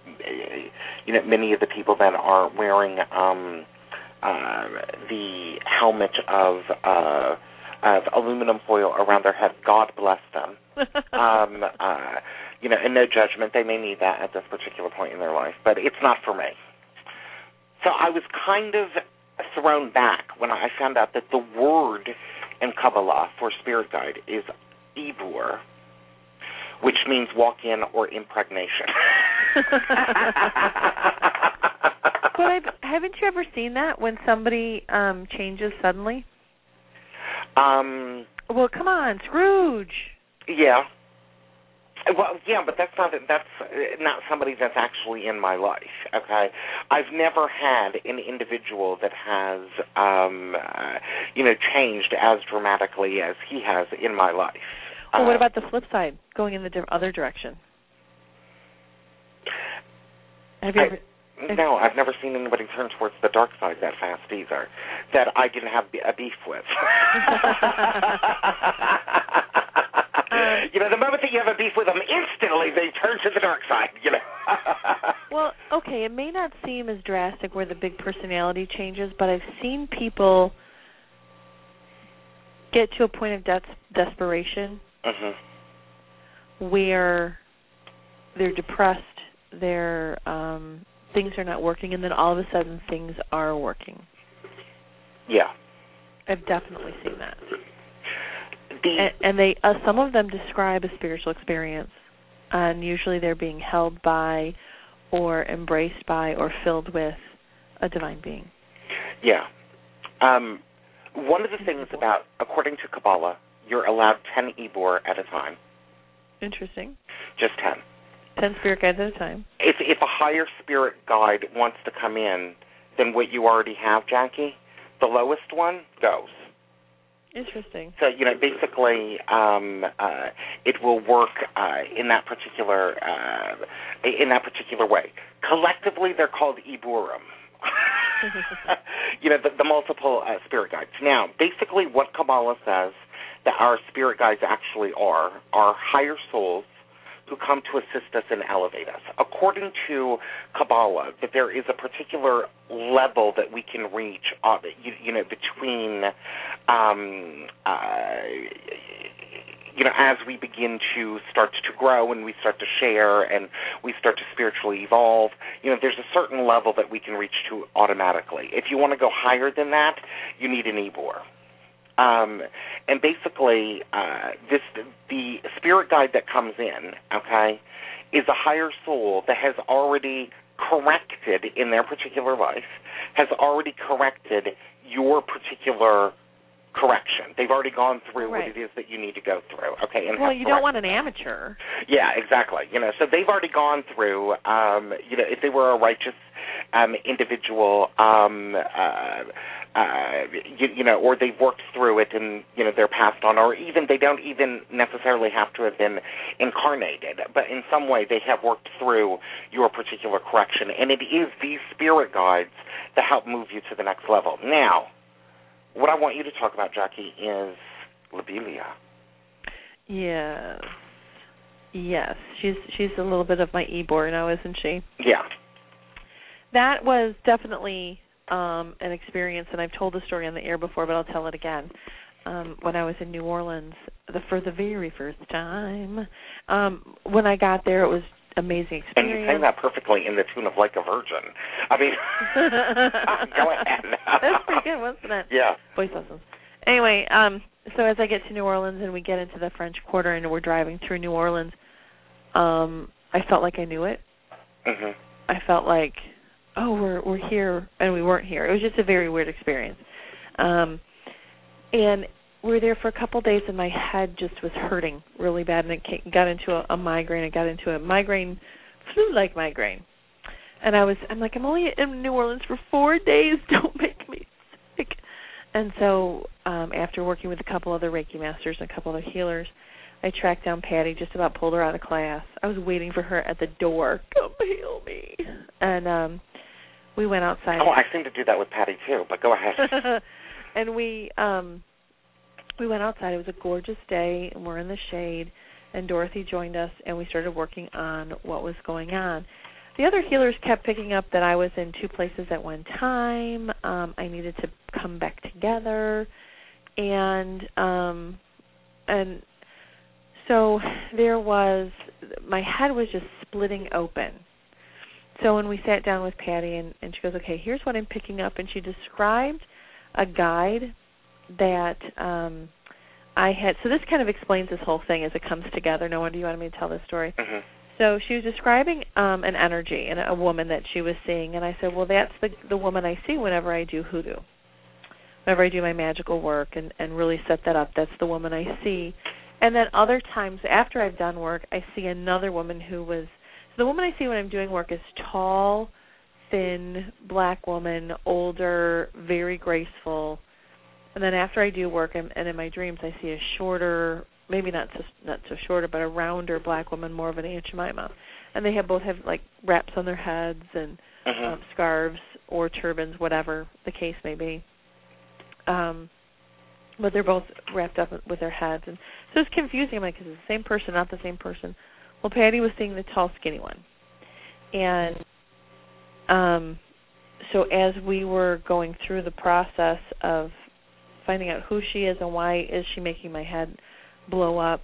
many of the people that are wearing the helmet of aluminum foil around their head, God bless them. You know, and no judgment. They may need that at this particular point in their life, but it's not for me. So I was kind of thrown back when I found out that the word in Kabbalah for spirit guide is Ibur, which means walk-in or impregnation. But I haven't you ever seen that when somebody changes suddenly? Well, come on, Scrooge. Yeah. Well, yeah, but that's not somebody that's actually in my life, okay? I've never had an individual that has, changed as dramatically as he has in my life. Well, what about the flip side, going in the other direction? Have you ever... No, I've never seen anybody turn towards the dark side that fast either, that I didn't have a beef with. The moment that you have a beef with them, instantly they turn to the dark side, Well, okay, it may not seem as drastic where the big personality changes, but I've seen people get to a point of desperation where they're depressed, they're... things are not working, and then all of a sudden things are working. Yeah. I've definitely seen that. And they some of them describe a spiritual experience, and usually they're being held by or embraced by or filled with a divine being. Yeah. One of the things about, according to Kabbalah, you're allowed 10 Ibur at a time. Interesting. Just 10. 10 spirit guides at a time. If a higher spirit guide wants to come in than what you already have, Jacki, the lowest one goes. Interesting. So, basically it will work in that particular way. Collectively, they're called Iburim. The multiple spirit guides. Now, basically what Kabbalah says that our spirit guides actually are higher souls who come to assist us and elevate us. According to Kabbalah, that there is a particular level that we can reach, as we begin to start to grow and we start to share and we start to spiritually evolve, there's a certain level that we can reach to automatically. If you want to go higher than that, you need an Ibur. And basically, the spirit guide that comes in, okay, is a higher soul that has already corrected in their particular life, has already corrected your particular correction. They've already gone through right. What it is that you need to go through. Okay. And well, you don't want an amateur. Yeah, exactly. So they've already gone through. If they were a righteous individual, or they've worked through it and, they're passed on, or even they don't even necessarily have to have been incarnated, but in some way they have worked through your particular correction. And it is these spirit guides that help move you to the next level. Now, what I want you to talk about, Jacki, is Lobelia. Yes. Yes. She's a little bit of my Ibor now, isn't she? Yeah. That was definitely... an experience, and I've told the story on the air before, but I'll tell it again. When I was in New Orleans, for the very first time, when I got there, it was amazing experience. And you sang that perfectly in the tune of "Like a Virgin." I mean, go ahead. That's pretty good, wasn't it? Yeah. Voice lessons. Anyway, so as I get to New Orleans and we get into the French Quarter and we're driving through New Orleans, I felt like I knew it. Mm-hmm. I felt like. Oh, we're here, and we weren't here. It was just a very weird experience. And we were there for a couple days, and my head just was hurting really bad, and it got into a migraine. It got into a migraine, flu-like migraine. And I'm only in New Orleans for 4 days. Don't make me sick. And so after working with a couple other Reiki masters and a couple other healers, I tracked down Patty, just about pulled her out of class. I was waiting for her at the door. Come heal me. And we went outside. Oh, I seem to do that with Patty, too, but go ahead. And we went outside. It was a gorgeous day, and we're in the shade, and Dorothy joined us, and we started working on what was going on. The other healers kept picking up that I was in two places at one time. I needed to come back together. And so there was – my head was just splitting open. So when we sat down with Patty and she goes, okay, here's what I'm picking up. And she described a guide that I had. So this kind of explains this whole thing as it comes together. No wonder you wanted me to tell this story. Mm-hmm. So she was describing an energy and a woman that she was seeing, and I said, well, that's the woman I see whenever I do hoodoo. Whenever I do my magical work and really set that up, that's the woman I see. And then other times after I've done work, I see another woman who was... So the woman I see when I'm doing work is tall, thin, black woman, older, very graceful. And then after I do work and in my dreams, I see a shorter... maybe not so shorter, but a rounder black woman, more of an Aunt Jemima. And they both have, like, wraps on their heads and scarves or turbans, whatever the case may be. But they're both wrapped up with their heads. And so it's confusing. I'm like, is it the same person, not the same person? Well, Patty was seeing the tall, skinny one. And so as we were going through the process of finding out who she is and why is she making my head blow up,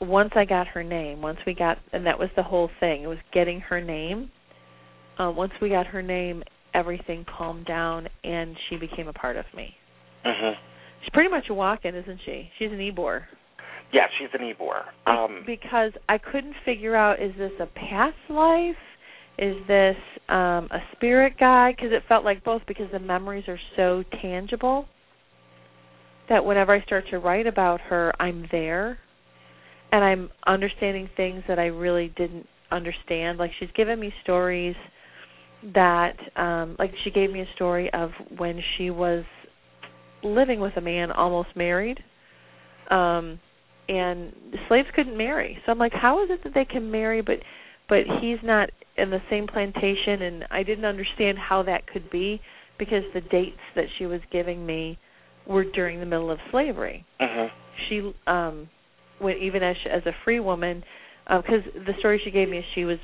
once I got her name, and that was the whole thing, it was getting her name. Once we got her name, everything calmed down, and she became a part of me. Uh-huh. She's pretty much a walk-in, isn't she? She's an Ibur. Yeah, she's an Ibur. Because I couldn't figure out, is this a past life? Is this a spirit guide? Because it felt like both, because the memories are so tangible that whenever I start to write about her, I'm there, and I'm understanding things that I really didn't understand. Like, she's given me stories that, like, she gave me a story of when she was living with a man, almost married, and slaves couldn't marry. So I'm like, how is it that they can marry, but he's not in the same plantation? And I didn't understand how that could be, because the dates that she was giving me were during the middle of slavery. Uh-huh. She went, even as a free woman, because the story she gave me is she was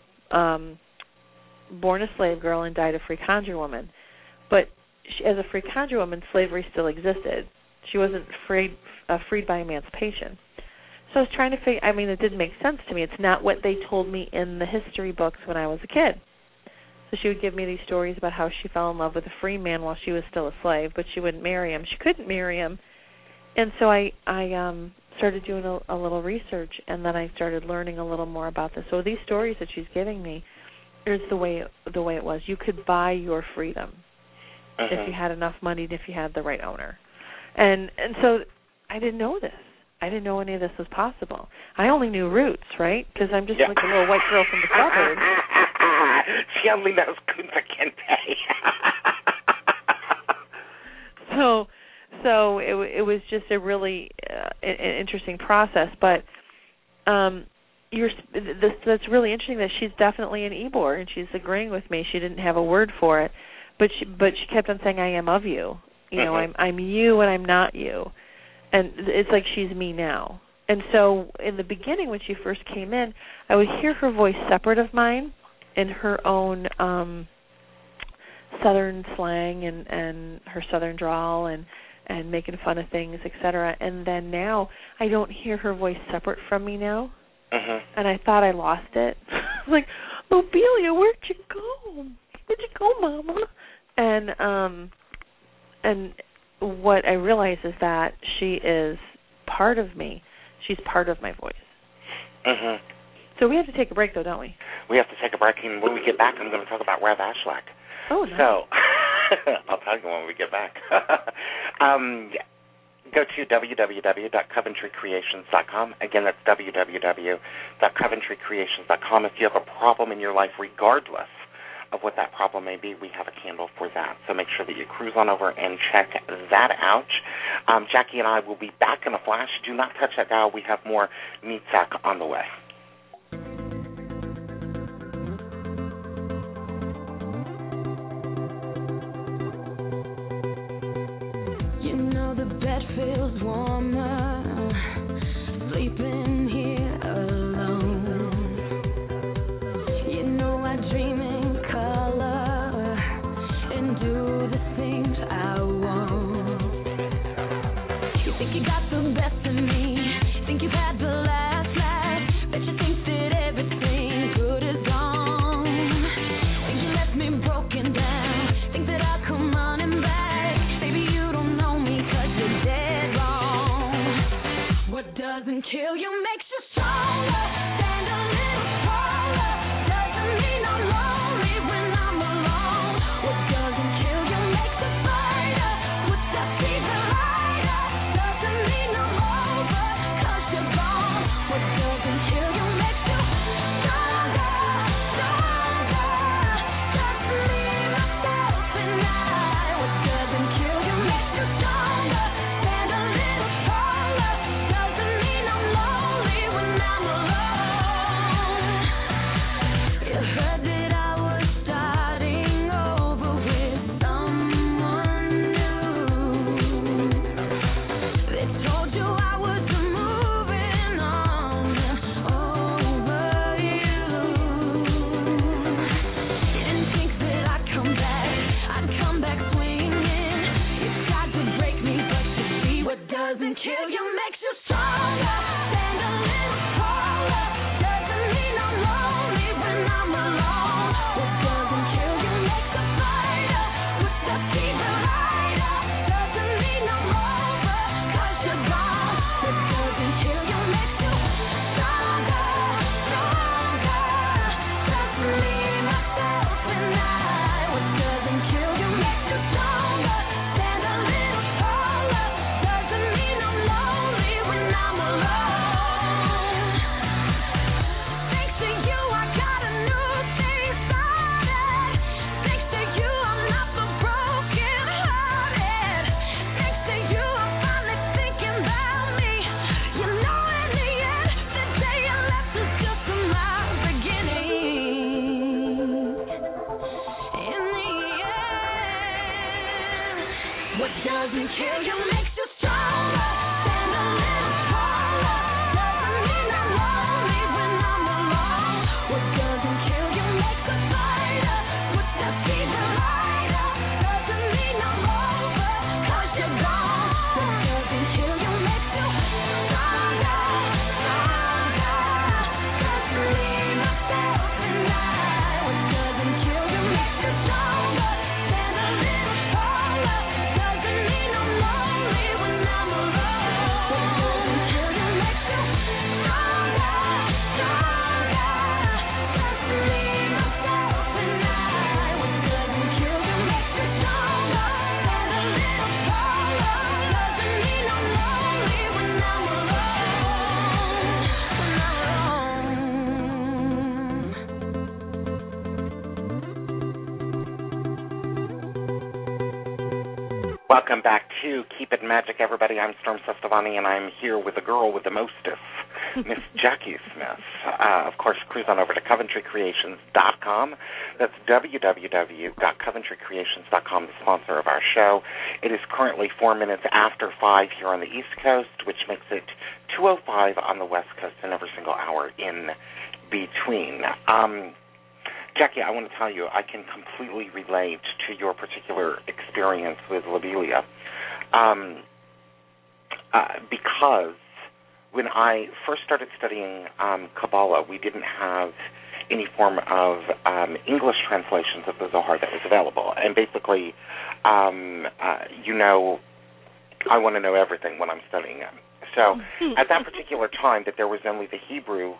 born a slave girl and died a free conjure woman. But she, as a free conjure woman, slavery still existed. She wasn't freed by emancipation. So I was trying to figure, I mean, it didn't make sense to me. It's not what they told me in the history books when I was a kid. So she would give me these stories about how she fell in love with a free man while she was still a slave, but she wouldn't marry him. She couldn't marry him. And so I started doing a little research, and then I started learning a little more about this. So these stories that she's giving me is the way it was. You could buy your freedom if you had enough money and if you had the right owner. And so I didn't know this. I didn't know any of this was possible. I only knew roots, right? Because I'm just like a little white girl from the suburbs. She only knows Kunta Kinte. So it was just a really an interesting process. But that's really interesting that she's definitely an Ibur, and she's agreeing with me. She didn't have a word for it, but she kept on saying, "I am of you." You know, I'm you, and I'm not you. And it's like she's me now. And so in the beginning, when she first came in, I would hear her voice separate of mine, in her own Southern slang and her Southern drawl and making fun of things, etc. And then now I don't hear her voice separate from me now. Uh-huh. And I thought I lost it. Like, Lobelia, where'd you go? Where'd you go, Mama? And what I realize is that she is part of me. She's part of my voice. Uh-huh. So we have to take a break, though, don't we? We have to take a break, and when we get back, I'm going to talk about Rav Ashlag. Oh, nice. So I'll tell you when we get back. Go to www.coventrycreations.com. Again, that's www.coventrycreations.com. If you have a problem in your life, regardless of what that problem may be, we have a candle for that. So make sure that you cruise on over and check that out. Jacki and I will be back in a flash. Do not touch that dial. We have more Netzach on the way. Feels warmer sleeping here alone. You know I dream in color and do the things I want. You think you got the best of me, think you've had the last laugh, bet you think that everything good is gone. Think you left me broken down, think that I'll come running back. Baby, you don't know me 'cause you're dead. What doesn't kill you makes you stronger. Stand a little What doesn't kill you makes you stronger. Stand a little taller. Doesn't mean I'm lonely when I'm alone. What doesn't kill you makes a fighter. What does keep a lighter? Doesn't mean I'm over, 'cause you're gone. What doesn't kill you makes you stronger. Stronger. Just believe myself and I. What doesn't kill you makes you stronger. Stand a little taller. Welcome back to Keep It Magic, everybody. I'm Storm Cestavani, and I'm here with a girl with the mostest, Miss Jacki Smith. Of course, cruise on over to CoventryCreations.com. That's www.CoventryCreations.com, the sponsor of our show. It is currently 4 minutes after 5 here on the East Coast, which makes it 2:05 on the West Coast and every single hour in between. Jacki, I want to tell you, I can completely relate to your particular experience with Lobelia because when I first started studying Kabbalah, we didn't have any form of English translations of the Zohar that was available. And basically, I want to know everything when I'm studying it. So at that particular time, that there was only the Hebrew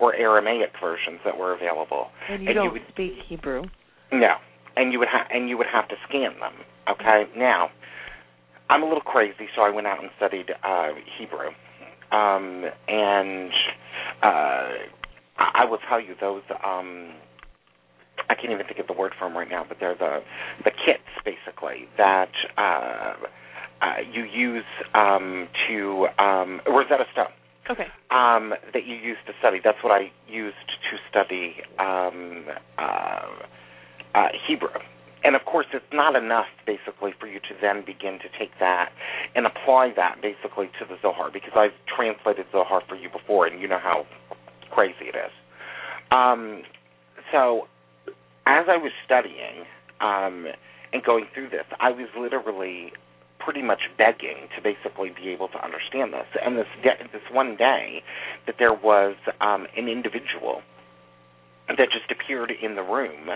or Aramaic versions that were available. And you would speak Hebrew. No, and you would have to scan them. Okay, now I'm a little crazy, so I went out and studied Hebrew, and I will tell you those. I can't even think of the word for them right now, but they're the kits basically that you use to Rosetta Stone. Okay. That you used to study. That's what I used to study Hebrew. And, of course, it's not enough, basically, for you to then begin to take that and apply that, basically, to the Zohar, because I've translated Zohar for you before, and you know how crazy it is. So as I was studying and going through this, I was literally pretty much begging to basically be able to understand this. And this one day that there was an individual that just appeared in the room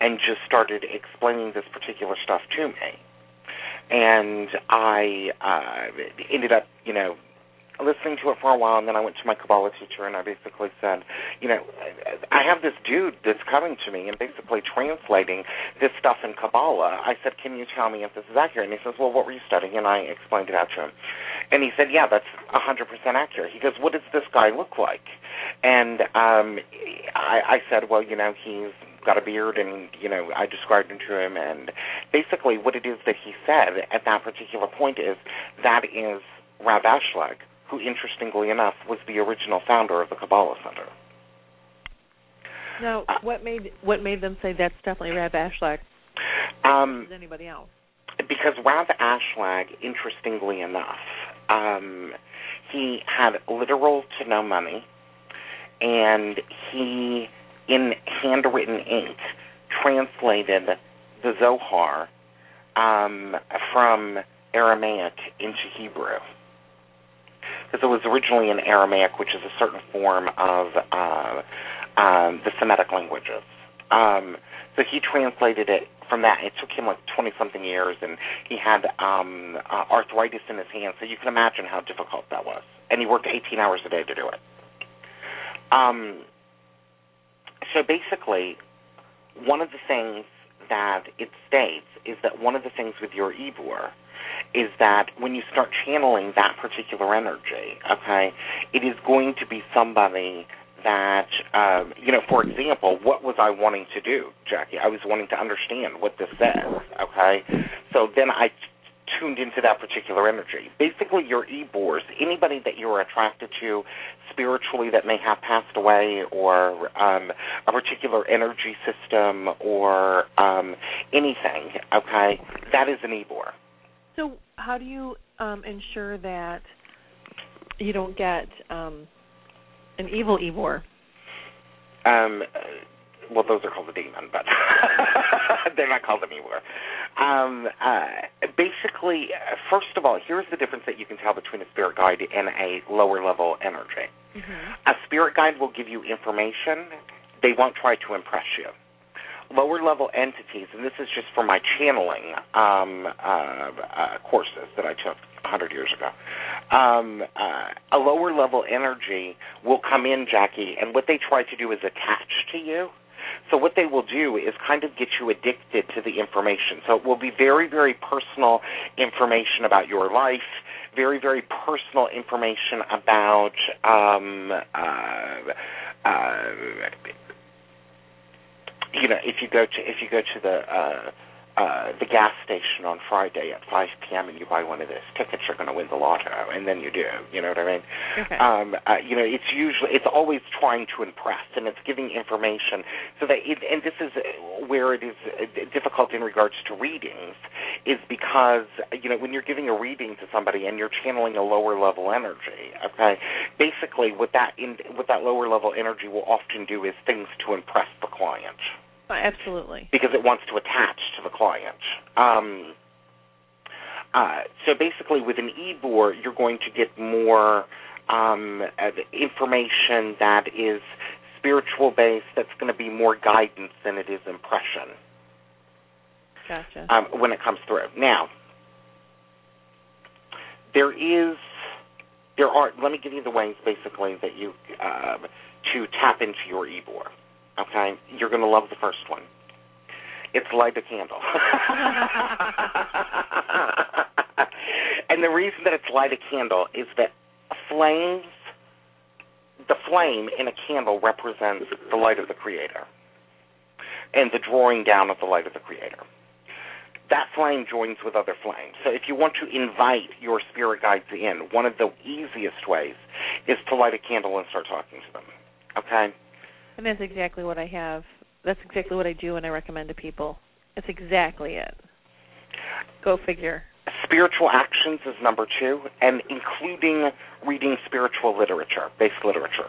and just started explaining this particular stuff to me. And I ended up, listening to it for a while, and then I went to my Kabbalah teacher, and I basically said, I have this dude that's coming to me and basically translating this stuff in Kabbalah. I said, can you tell me if this is accurate? And he says, well, what were you studying? And I explained it out to him. And he said, yeah, that's 100% accurate. He goes, what does this guy look like? And I said, well, he's got a beard, and, I described him to him. And basically what it is that he said at that particular point is, that is Rav Ashlag, who, interestingly enough, was the original founder of the Kabbalah Center. Now, what made them say that's definitely Rav Ashlag? Is anybody else? Because Rav Ashlag, interestingly enough, he had literal to no money, and he, in handwritten ink, translated the Zohar from Aramaic into Hebrew. Because it was originally in Aramaic, which is a certain form of the Semitic languages. So he translated it from that. It took him like 20-something years, and he had arthritis in his hands. So you can imagine how difficult that was. And he worked 18 hours a day to do it. So basically, one of the things that it states is that one of the things with your Ibur is that when you start channeling that particular energy, okay, it is going to be somebody that, for example, what was I wanting to do, Jacki? I was wanting to understand what this says, okay? So then I tuned into that particular energy. Basically, your Ibors, anybody that you're attracted to spiritually that may have passed away, or a particular energy system, or anything, okay, that is an Ibor. So how do you ensure that you don't get an evil Ibur? Well, those are called a demon, but they're not called an Ibur. Basically, first of all, here's the difference that you can tell between a spirit guide and a lower-level energy. Mm-hmm. A spirit guide will give you information. They won't try to impress you. Lower-level entities, and this is just for my channeling courses that I took 100 years ago, a lower-level energy will come in, Jacki, and what they try to do is attach to you. So what they will do is kind of get you addicted to the information. So it will be very, very personal information about your life, very, very personal information about you know, if you go to the gas station on Friday at 5 p.m. and you buy one of those tickets, you're going to win the lotto, and then you do. You know what I mean? Okay. You know, it's always trying to impress, and it's giving information. So that it, and this is where it is difficult in regards to readings, is because, you know, when you're giving a reading to somebody and you're channeling a lower level energy, okay, basically what that lower level energy will often do is things to impress the client. Absolutely. Because it wants to attach to the client. So basically with an Ibur, you're going to get more information that is spiritual-based, that's going to be more guidance than it is impression. Gotcha. When it comes through. Now, let me give you the ways basically that you to tap into your Ibur. Okay, you're going to love the first one. It's light a candle. And the reason that it's light a candle is that the flame in a candle represents the light of the Creator and the drawing down of the light of the Creator. That flame joins with other flames. So if you want to invite your spirit guides in, one of the easiest ways is to light a candle and start talking to them. Okay? And that's exactly what I have. That's exactly what I do and I recommend to people. That's exactly it. Go figure. Spiritual actions is number 2, and including reading spiritual literature, based literature.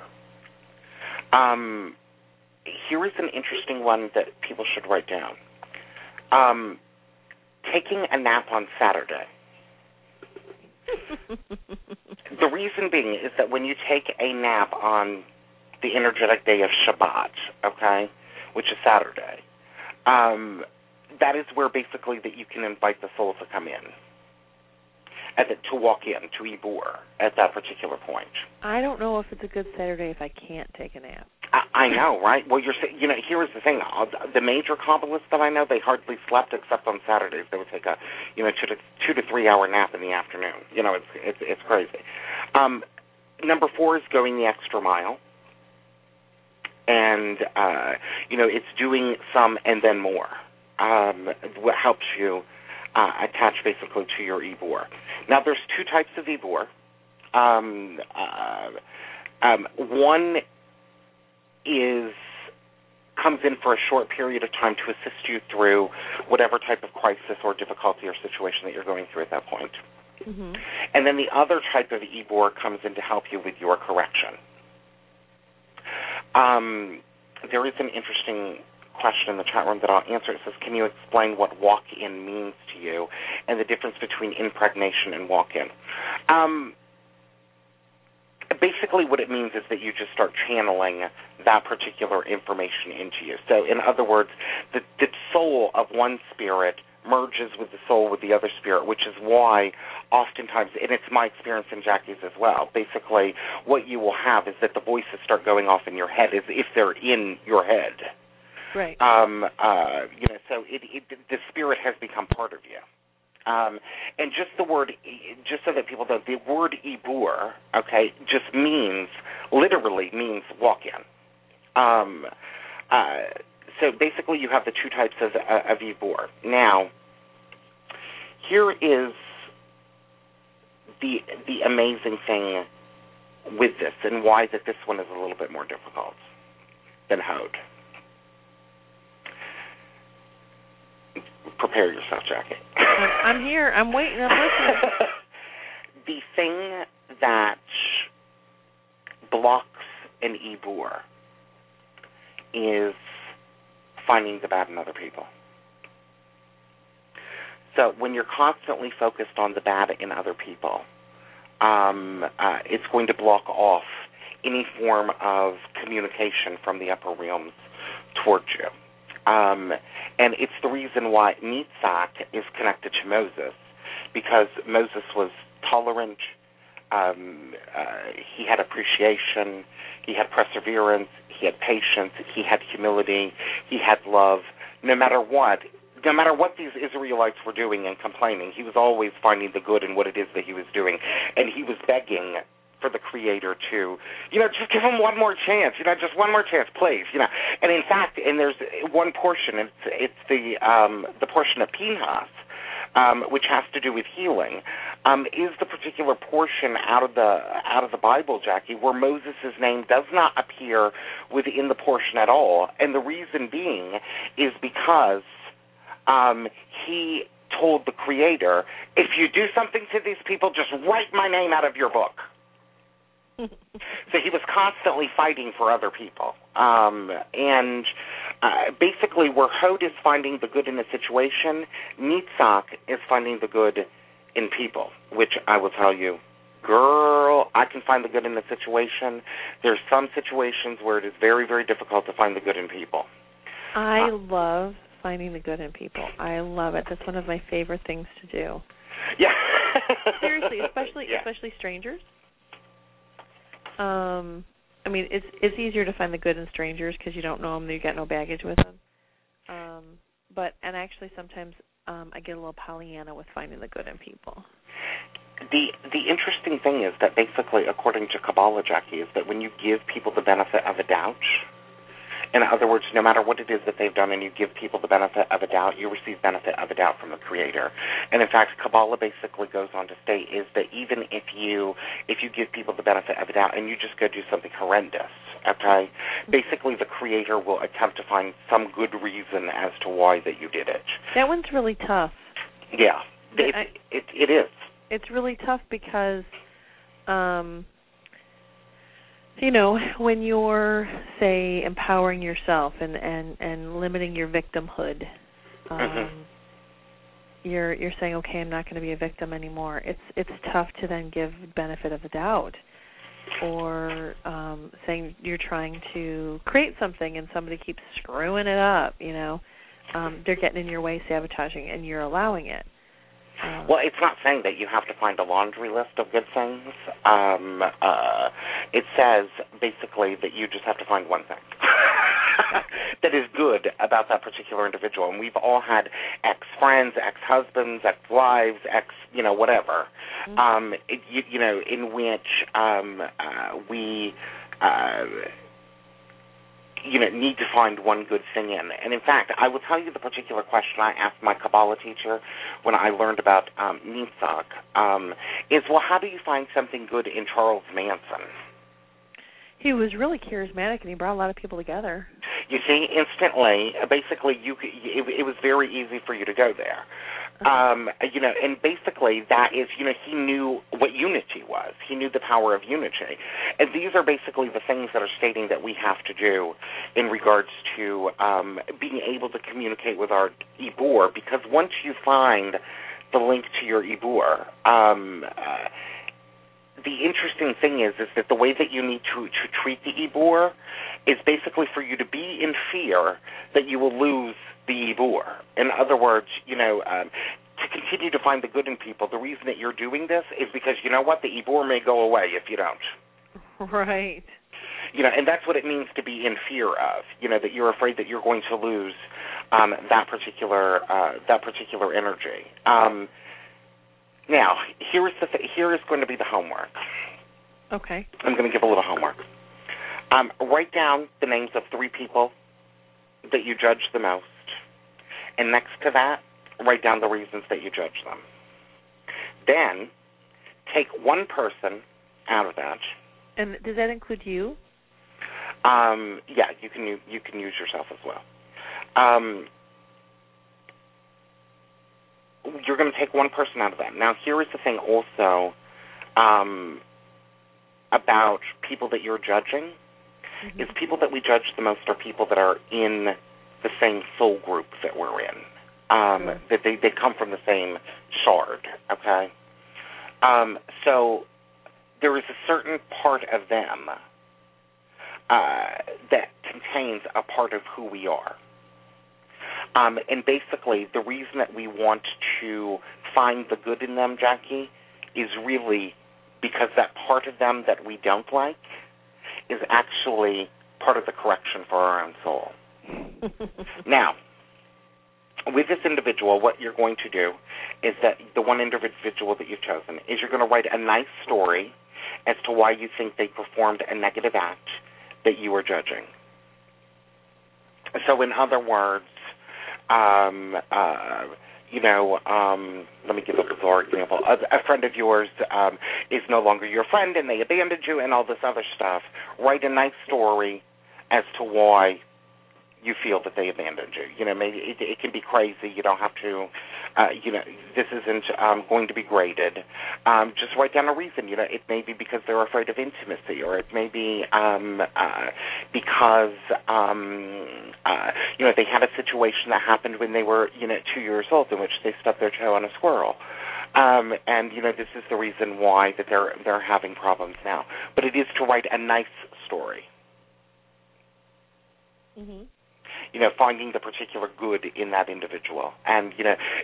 Here is an interesting one that people should write down. Taking a nap on Saturday. The reason being is that when you take a nap on the energetic day of Shabbat, okay, which is Saturday, that is where basically that you can invite the soul to come in, to walk in, to Ibur at that particular point. I don't know if it's a good Saturday if I can't take a nap. I know, right? Well, here's the thing. The major Kabbalists that I know, they hardly slept except on Saturdays. They would take a, 2 to 3 hour nap in the afternoon. You know, it's crazy. Number 4 is going the extra mile. And, it's doing some and then more. What helps you attach basically to your Ibur. Now, there's 2 types of Ibur. One comes in for a short period of time to assist you through whatever type of crisis or difficulty or situation that you're going through at that point. Mm-hmm. And then the other type of Ibur comes in to help you with your correction. There is an interesting question in the chat room that I'll answer. It says, can you explain what walk-in means to you and the difference between impregnation and walk-in? Basically what it means is that you just start channeling that particular information into you. So in other words, the soul of one spirit merges with the soul with the other spirit, which is why oftentimes, and it's my experience and Jackie's as well, basically what you will have is that the voices start going off in your head as if they're in your head. Right. So the spirit has become part of you. And just the word, just so that people know, the word Ibur, okay, just literally means walk-in. So basically you have the 2 types of Ibur. Now, here is the amazing thing with this and why that this one is a little bit more difficult than Hod. prepare yourself, Jacki. I'm here. I'm waiting. I'm listening. The thing that blocks an Ibur is finding the bad in other people. So when you're constantly focused on the bad in other people, it's going to block off any form of communication from the upper realms towards you. And it's the reason why Netzach is connected to Moses, because Moses was tolerant, he had appreciation, he had perseverance, he had patience, he had humility, he had love. No matter what these Israelites were doing and complaining, he was always finding the good in what it is that he was doing, and he was begging for the Creator to, just give him one more chance, just one more chance, please, And in fact, and there's one portion, it's the portion of Pinhas, which has to do with healing, is the particular portion out of the Bible, Jacki, where Moses' name does not appear within the portion at all, and the reason being is because he told the Creator, if you do something to these people, just write my name out of your book. So he was constantly fighting for other people. Basically, where Hod is finding the good in a situation, Netzach is finding the good in people, which I will tell you, girl, I can find the good in a situation. There's some situations where it is very, very difficult to find the good in people. I love finding the good in people. I love it. That's one of my favorite things to do. Yeah. Seriously, especially strangers. It's easier to find the good in strangers because you don't know them, you got no baggage with them. Actually sometimes I get a little Pollyanna with finding the good in people. The interesting thing is that basically, according to Kabbalah, Jacki, is that when you give people the benefit of a doubt. In other words, no matter what it is that they've done and you give people the benefit of a doubt, you receive benefit of a doubt from the Creator. And, in fact, Kabbalah basically goes on to state is that even if you give people the benefit of a doubt and you just go do something horrendous, okay, basically the Creator will attempt to find some good reason as to why that you did it. That one's really tough. Yeah, it is. It's really tough because... when you're, say, empowering yourself and limiting your victimhood, you're saying, okay, I'm not going to be a victim anymore. It's tough to then give benefit of the doubt, or saying you're trying to create something and somebody keeps screwing it up. They're getting in your way, sabotaging, and you're allowing it. Well, it's not saying that you have to find a laundry list of good things. It says basically that you just have to find one thing that is good about that particular individual. And we've all had ex-friends, ex-husbands, ex-wives, ex-whatever, in which we need to find one good thing in. And in fact, I will tell you the particular question I asked my Kabbalah teacher when I learned about Netzach, how do you find something good in Charles Manson? He was really charismatic, and he brought a lot of people together. You see, instantly, basically, it was very easy for you to go there. And basically that is, he knew what unity was. He knew the power of unity. And these are basically the things that are stating that we have to do in regards to being able to communicate with our Ibur, because once you find the link to your Ibur, the interesting thing is that the way that you need to treat the Ibur is basically for you to be in fear that you will lose the Ibur. In other words, to continue to find the good in people, the reason that you're doing this is because, the Ibur may go away if you don't. Right. And that's what it means to be in fear of, that you're afraid that you're going to lose that particular energy. Now, here is going to be the homework. Okay. I'm going to give a little homework. Write down the names of 3 people that you judge the most. And next to that, write down the reasons that you judge them. Then, take one person out of that. And does that include you? Yeah, you can use yourself as well. you're going to take one person out of them. Now, here is the thing also about people that you're judging, mm-hmm. is people that we judge the most are people that are in the same soul group that we're in, mm-hmm. that they come from the same shard, okay? So there is a certain part of them that contains a part of who we are. And basically, the reason that we want to find the good in them, Jacki, is really because that part of them that we don't like is actually part of the correction for our own soul. Now, with this individual, what you're going to do is that the one individual that you've chosen is you're going to write a nice story as to why you think they performed a negative act that you were judging. So in other words, let me give a bizarre example. A friend of yours is no longer your friend and they abandoned you and all this other stuff. Write a nice story as to why you feel that they abandoned you. You know, maybe it can be crazy. You don't have to, this isn't going to be graded. Just write down a reason. You know, it may be because they're afraid of intimacy, or it may be because, they had a situation that happened when they were, 2 years old in which they stubbed their toe on a squirrel. This is the reason why that they're having problems now. But it is to write a nice story. Mm-hmm. Finding the particular good in that individual. And,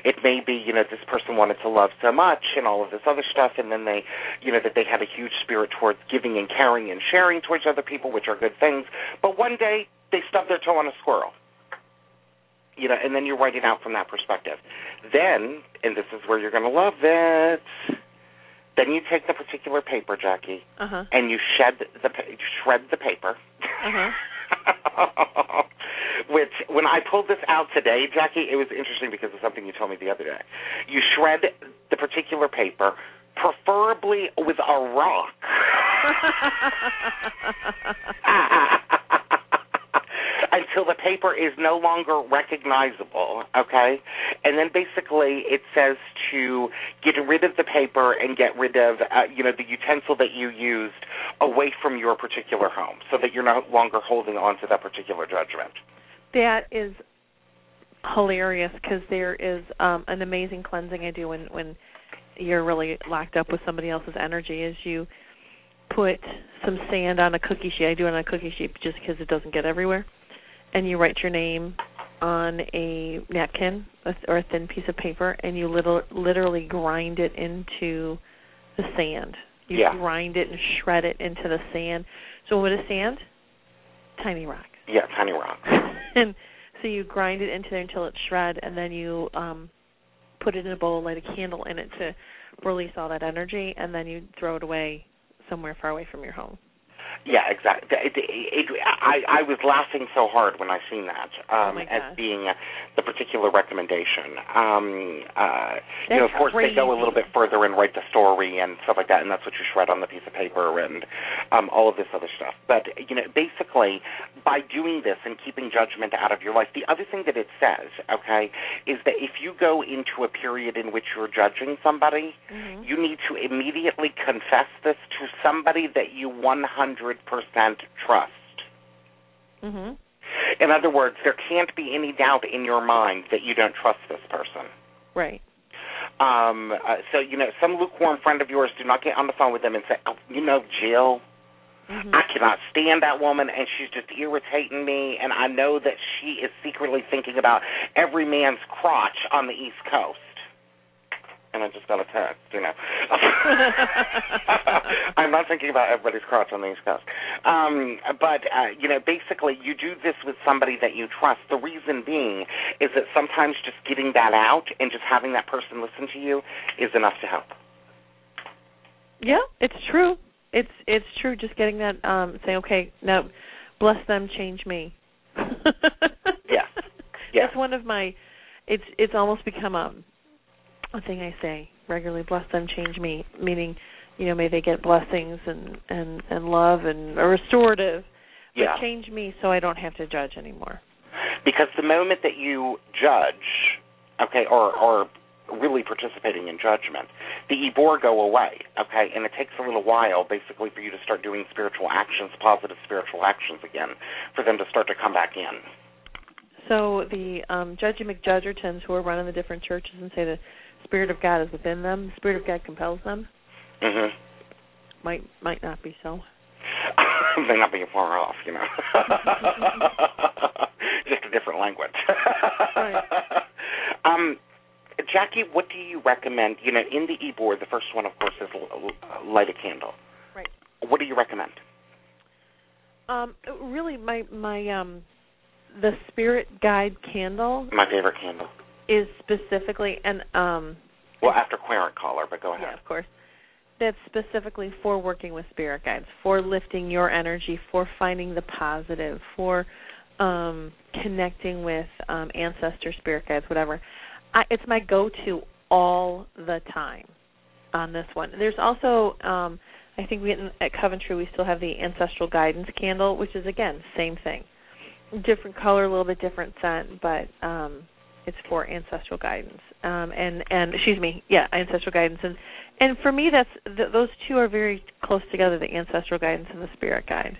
it may be, this person wanted to love so much and all of this other stuff, and then they, that they had a huge spirit towards giving and caring and sharing towards other people, which are good things. But one day, they stubbed their toe on a squirrel. And then you write it out from that perspective. Then, and this is where you're going to love it, then you take the particular paper, Jacki, uh-huh. and you shred the paper. Uh-huh. Which, when I pulled this out today, Jacki, it was interesting because of something you told me the other day. You shred the particular paper, preferably with a rock. Until the paper is no longer recognizable, okay? And then basically it says to get rid of the paper and get rid of, the utensil that you used away from your particular home so that you're no longer holding on to that particular judgment. That is hilarious because there is an amazing cleansing I do when you're really locked up with somebody else's energy is you put some sand on a cookie sheet. I do it on a cookie sheet just because it doesn't get everywhere. And you write your name on a napkin or a thin piece of paper, and you literally grind it into the sand. You grind it and shred it into the sand. So what is sand? Tiny rocks. Yeah, tiny rocks. And so you grind it into there until it's shred, and then you put it in a bowl, light a candle in it to release all that energy, and then you throw it away somewhere far away from your home. Yeah, exactly. I was laughing so hard when I seen that as being the particular recommendation. Of course, crazy. They go a little bit further and write the story and stuff like that, and that's what you shred on the piece of paper and all of this other stuff. But, basically, by doing this and keeping judgment out of your life, the other thing that it says, okay, is that if you go into a period in which you're judging somebody, mm-hmm. you need to immediately confess this to somebody that you 100% trust. Mm-hmm. In other words, there can't be any doubt in your mind that you don't trust this person. Right. Some lukewarm friend of yours, do not get on the phone with them and say, Jill, mm-hmm. I cannot stand that woman, and she's just irritating me, and I know that she is secretly thinking about every man's crotch on the East Coast. And I just got a text, I'm not thinking about everybody's crotch on the East Coast. Basically, you do this with somebody that you trust. The reason being is that sometimes just getting that out and just having that person listen to you is enough to help. Yeah, it's true. It's true. Just getting that, saying, okay, now bless them, change me. Yes. That's one of my, it's almost become a thing I say regularly, bless them, change me, meaning, may they get blessings and love and a restorative. Yeah. But change me so I don't have to judge anymore. Because the moment that you judge, okay, or really participating in judgment. The Ibur go away, okay, and it takes a little while basically for you to start doing spiritual actions, positive spiritual actions again, for them to start to come back in. So the Judgy McJudgertons who are running the different churches and say the Spirit of God is within them, the Spirit of God compels them, mm-hmm. might not be so. They're not being far off, you know. Just a different language. Right. Jacki, what do you recommend? You know, in the e-board, the first one, of course, is light a candle. Right. What do you recommend? Really, my the Spirit Guide candle. My favorite candle is specifically after Querent Caller, but go ahead. Yeah, of course. That's specifically for working with spirit guides, for lifting your energy, for finding the positive, for connecting with ancestor spirit guides, whatever. It's my go-to all the time on this one. There's also, I think at Coventry we still have the Ancestral Guidance Candle, which is, again, same thing. Different color, a little bit different scent, but it's for ancestral guidance. Ancestral guidance. And for me, those two are very close together, the ancestral guidance and the spirit guide.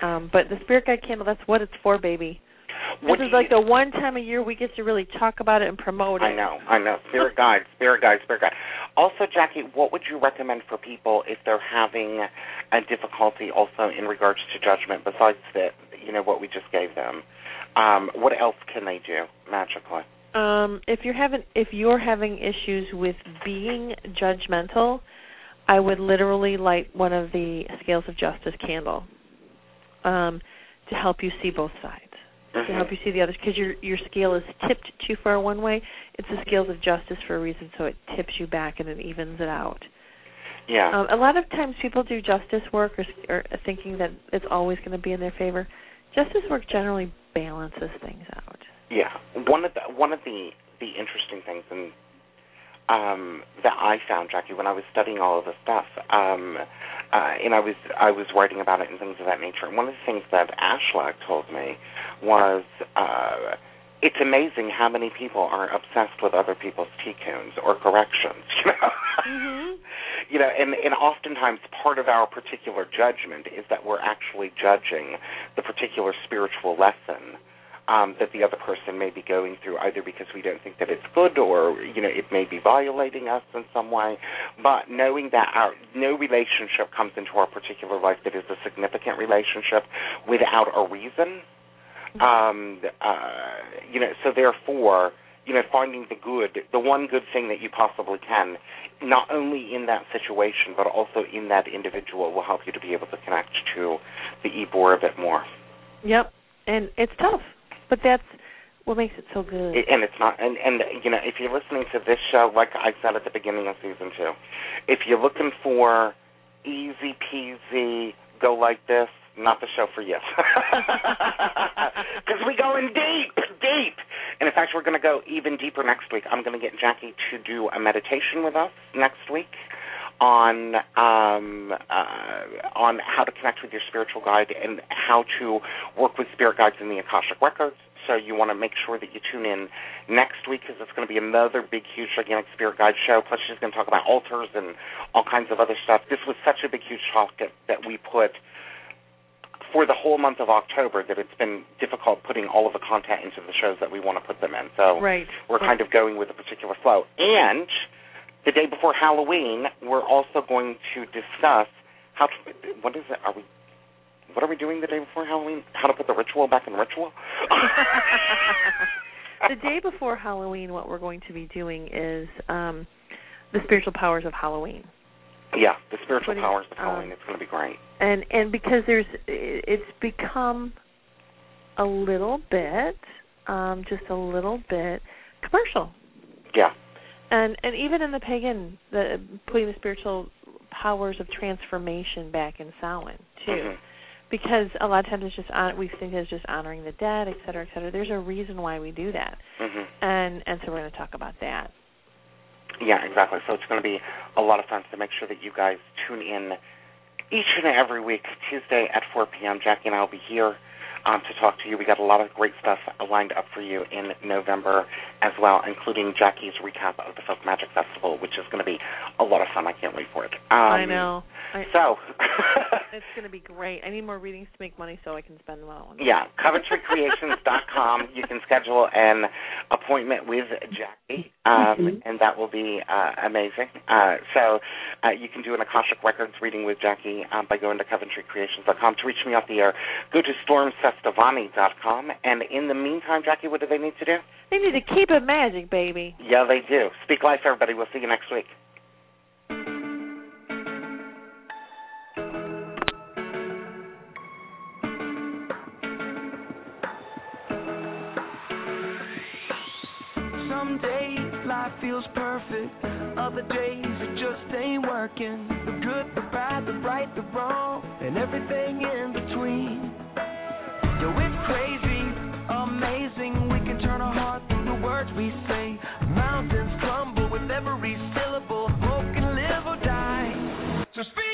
But the spirit guide candle, that's what it's for, baby. This is like the one time a year we get to really talk about it and promote it. I know. Spirit guide. Also, Jacki, what would you recommend for people if they're having a difficulty also in regards to judgment, besides that, you know, what we just gave them? What else can they do magically? If you're having issues with being judgmental, I would literally light one of the Scales of Justice candle to help you see both sides. Mm-hmm. To help you see the others, because your scale is tipped too far one way. It's the Scales of Justice for a reason, so it tips you back and it evens it out. Yeah. A lot of times people do justice work or thinking that it's always going to be in their favor. Justice work generally balances things out. Yeah. One of the interesting things and that I found, Jacki, when I was studying all of this stuff, and I was writing about it and things of that nature. And one of the things that Ashlag told me was it's amazing how many people are obsessed with other people's tikkuns or corrections, you know. Mm-hmm. You know, and oftentimes part of our particular judgment is that we're actually judging the particular spiritual lesson that the other person may be going through, either because we don't think that it's good or, you know, it may be violating us in some way. But knowing that no relationship comes into our particular life that is a significant relationship without a reason, you know, so therefore, you know, finding the good, the one good thing that you possibly can, not only in that situation but also in that individual, will help you to be able to connect to the Ibor a bit more. Yep, and it's tough. But that's what makes it so good. And it's not. And you know, if you're listening to this show, like I said at the beginning of season 2, if you're looking for easy peasy, go like this, not the show for you. Because we go in deep. And in fact, we're going to go even deeper next week. I'm going to get Jacki to do a meditation with us next week on how to connect with your spiritual guide and how to work with spirit guides in the Akashic Records. So you want to make sure that you tune in next week, because it's going to be another big, huge, gigantic spirit guide show. Plus, she's going to talk about altars and all kinds of other stuff. This was such a big, huge talk that we put for the whole month of October that it's been difficult putting all of the content into the shows that we want to put them in. So We're kind of going with a particular flow. And the day before Halloween, we're also going to discuss how to, what is it? What are we doing the day before Halloween? How to put the ritual back in ritual? The day before Halloween, what we're going to be doing is the spiritual powers of Halloween. Yeah, the spiritual powers of Halloween. It's going to be great. And because it's become just a little bit commercial. Yeah. And even in the pagan, putting the spiritual powers of transformation back in Samhain, too. Mm-hmm. Because a lot of times we think it's just honoring the dead, et cetera, et cetera. There's a reason why we do that. Mm-hmm. And so we're going to talk about that. Yeah, exactly. So it's going to be a lot of fun, so make sure that you guys tune in each and every week, Tuesday at 4 p.m. Jacki and I will be here. to talk to you. We got a lot of great stuff lined up for you in November as well, including Jacki's recap of the Folk Magic Festival, which is going to be a lot of fun. I can't wait for it. I know. So it's going to be great. I need more readings to make money so I can spend them all. Yeah, CoventryCreations.com. You can schedule an appointment with Jacki, and that will be amazing. So you can do an Akashic Records reading with Jacki by going to CoventryCreations.com. To reach me off the air, go to StormCestavani.com. And in the meantime, Jacki, what do they need to do? They need to keep it magic, baby. Yeah, they do. Speak life, everybody. We'll see you next week. Some days life feels perfect. Other days it just ain't working. The good, the bad, the right, the wrong, and everything in between. Yo, it's crazy, amazing. We can turn our heart through the words we say. Mountains crumble with every syllable. Hope can live or die. So speak.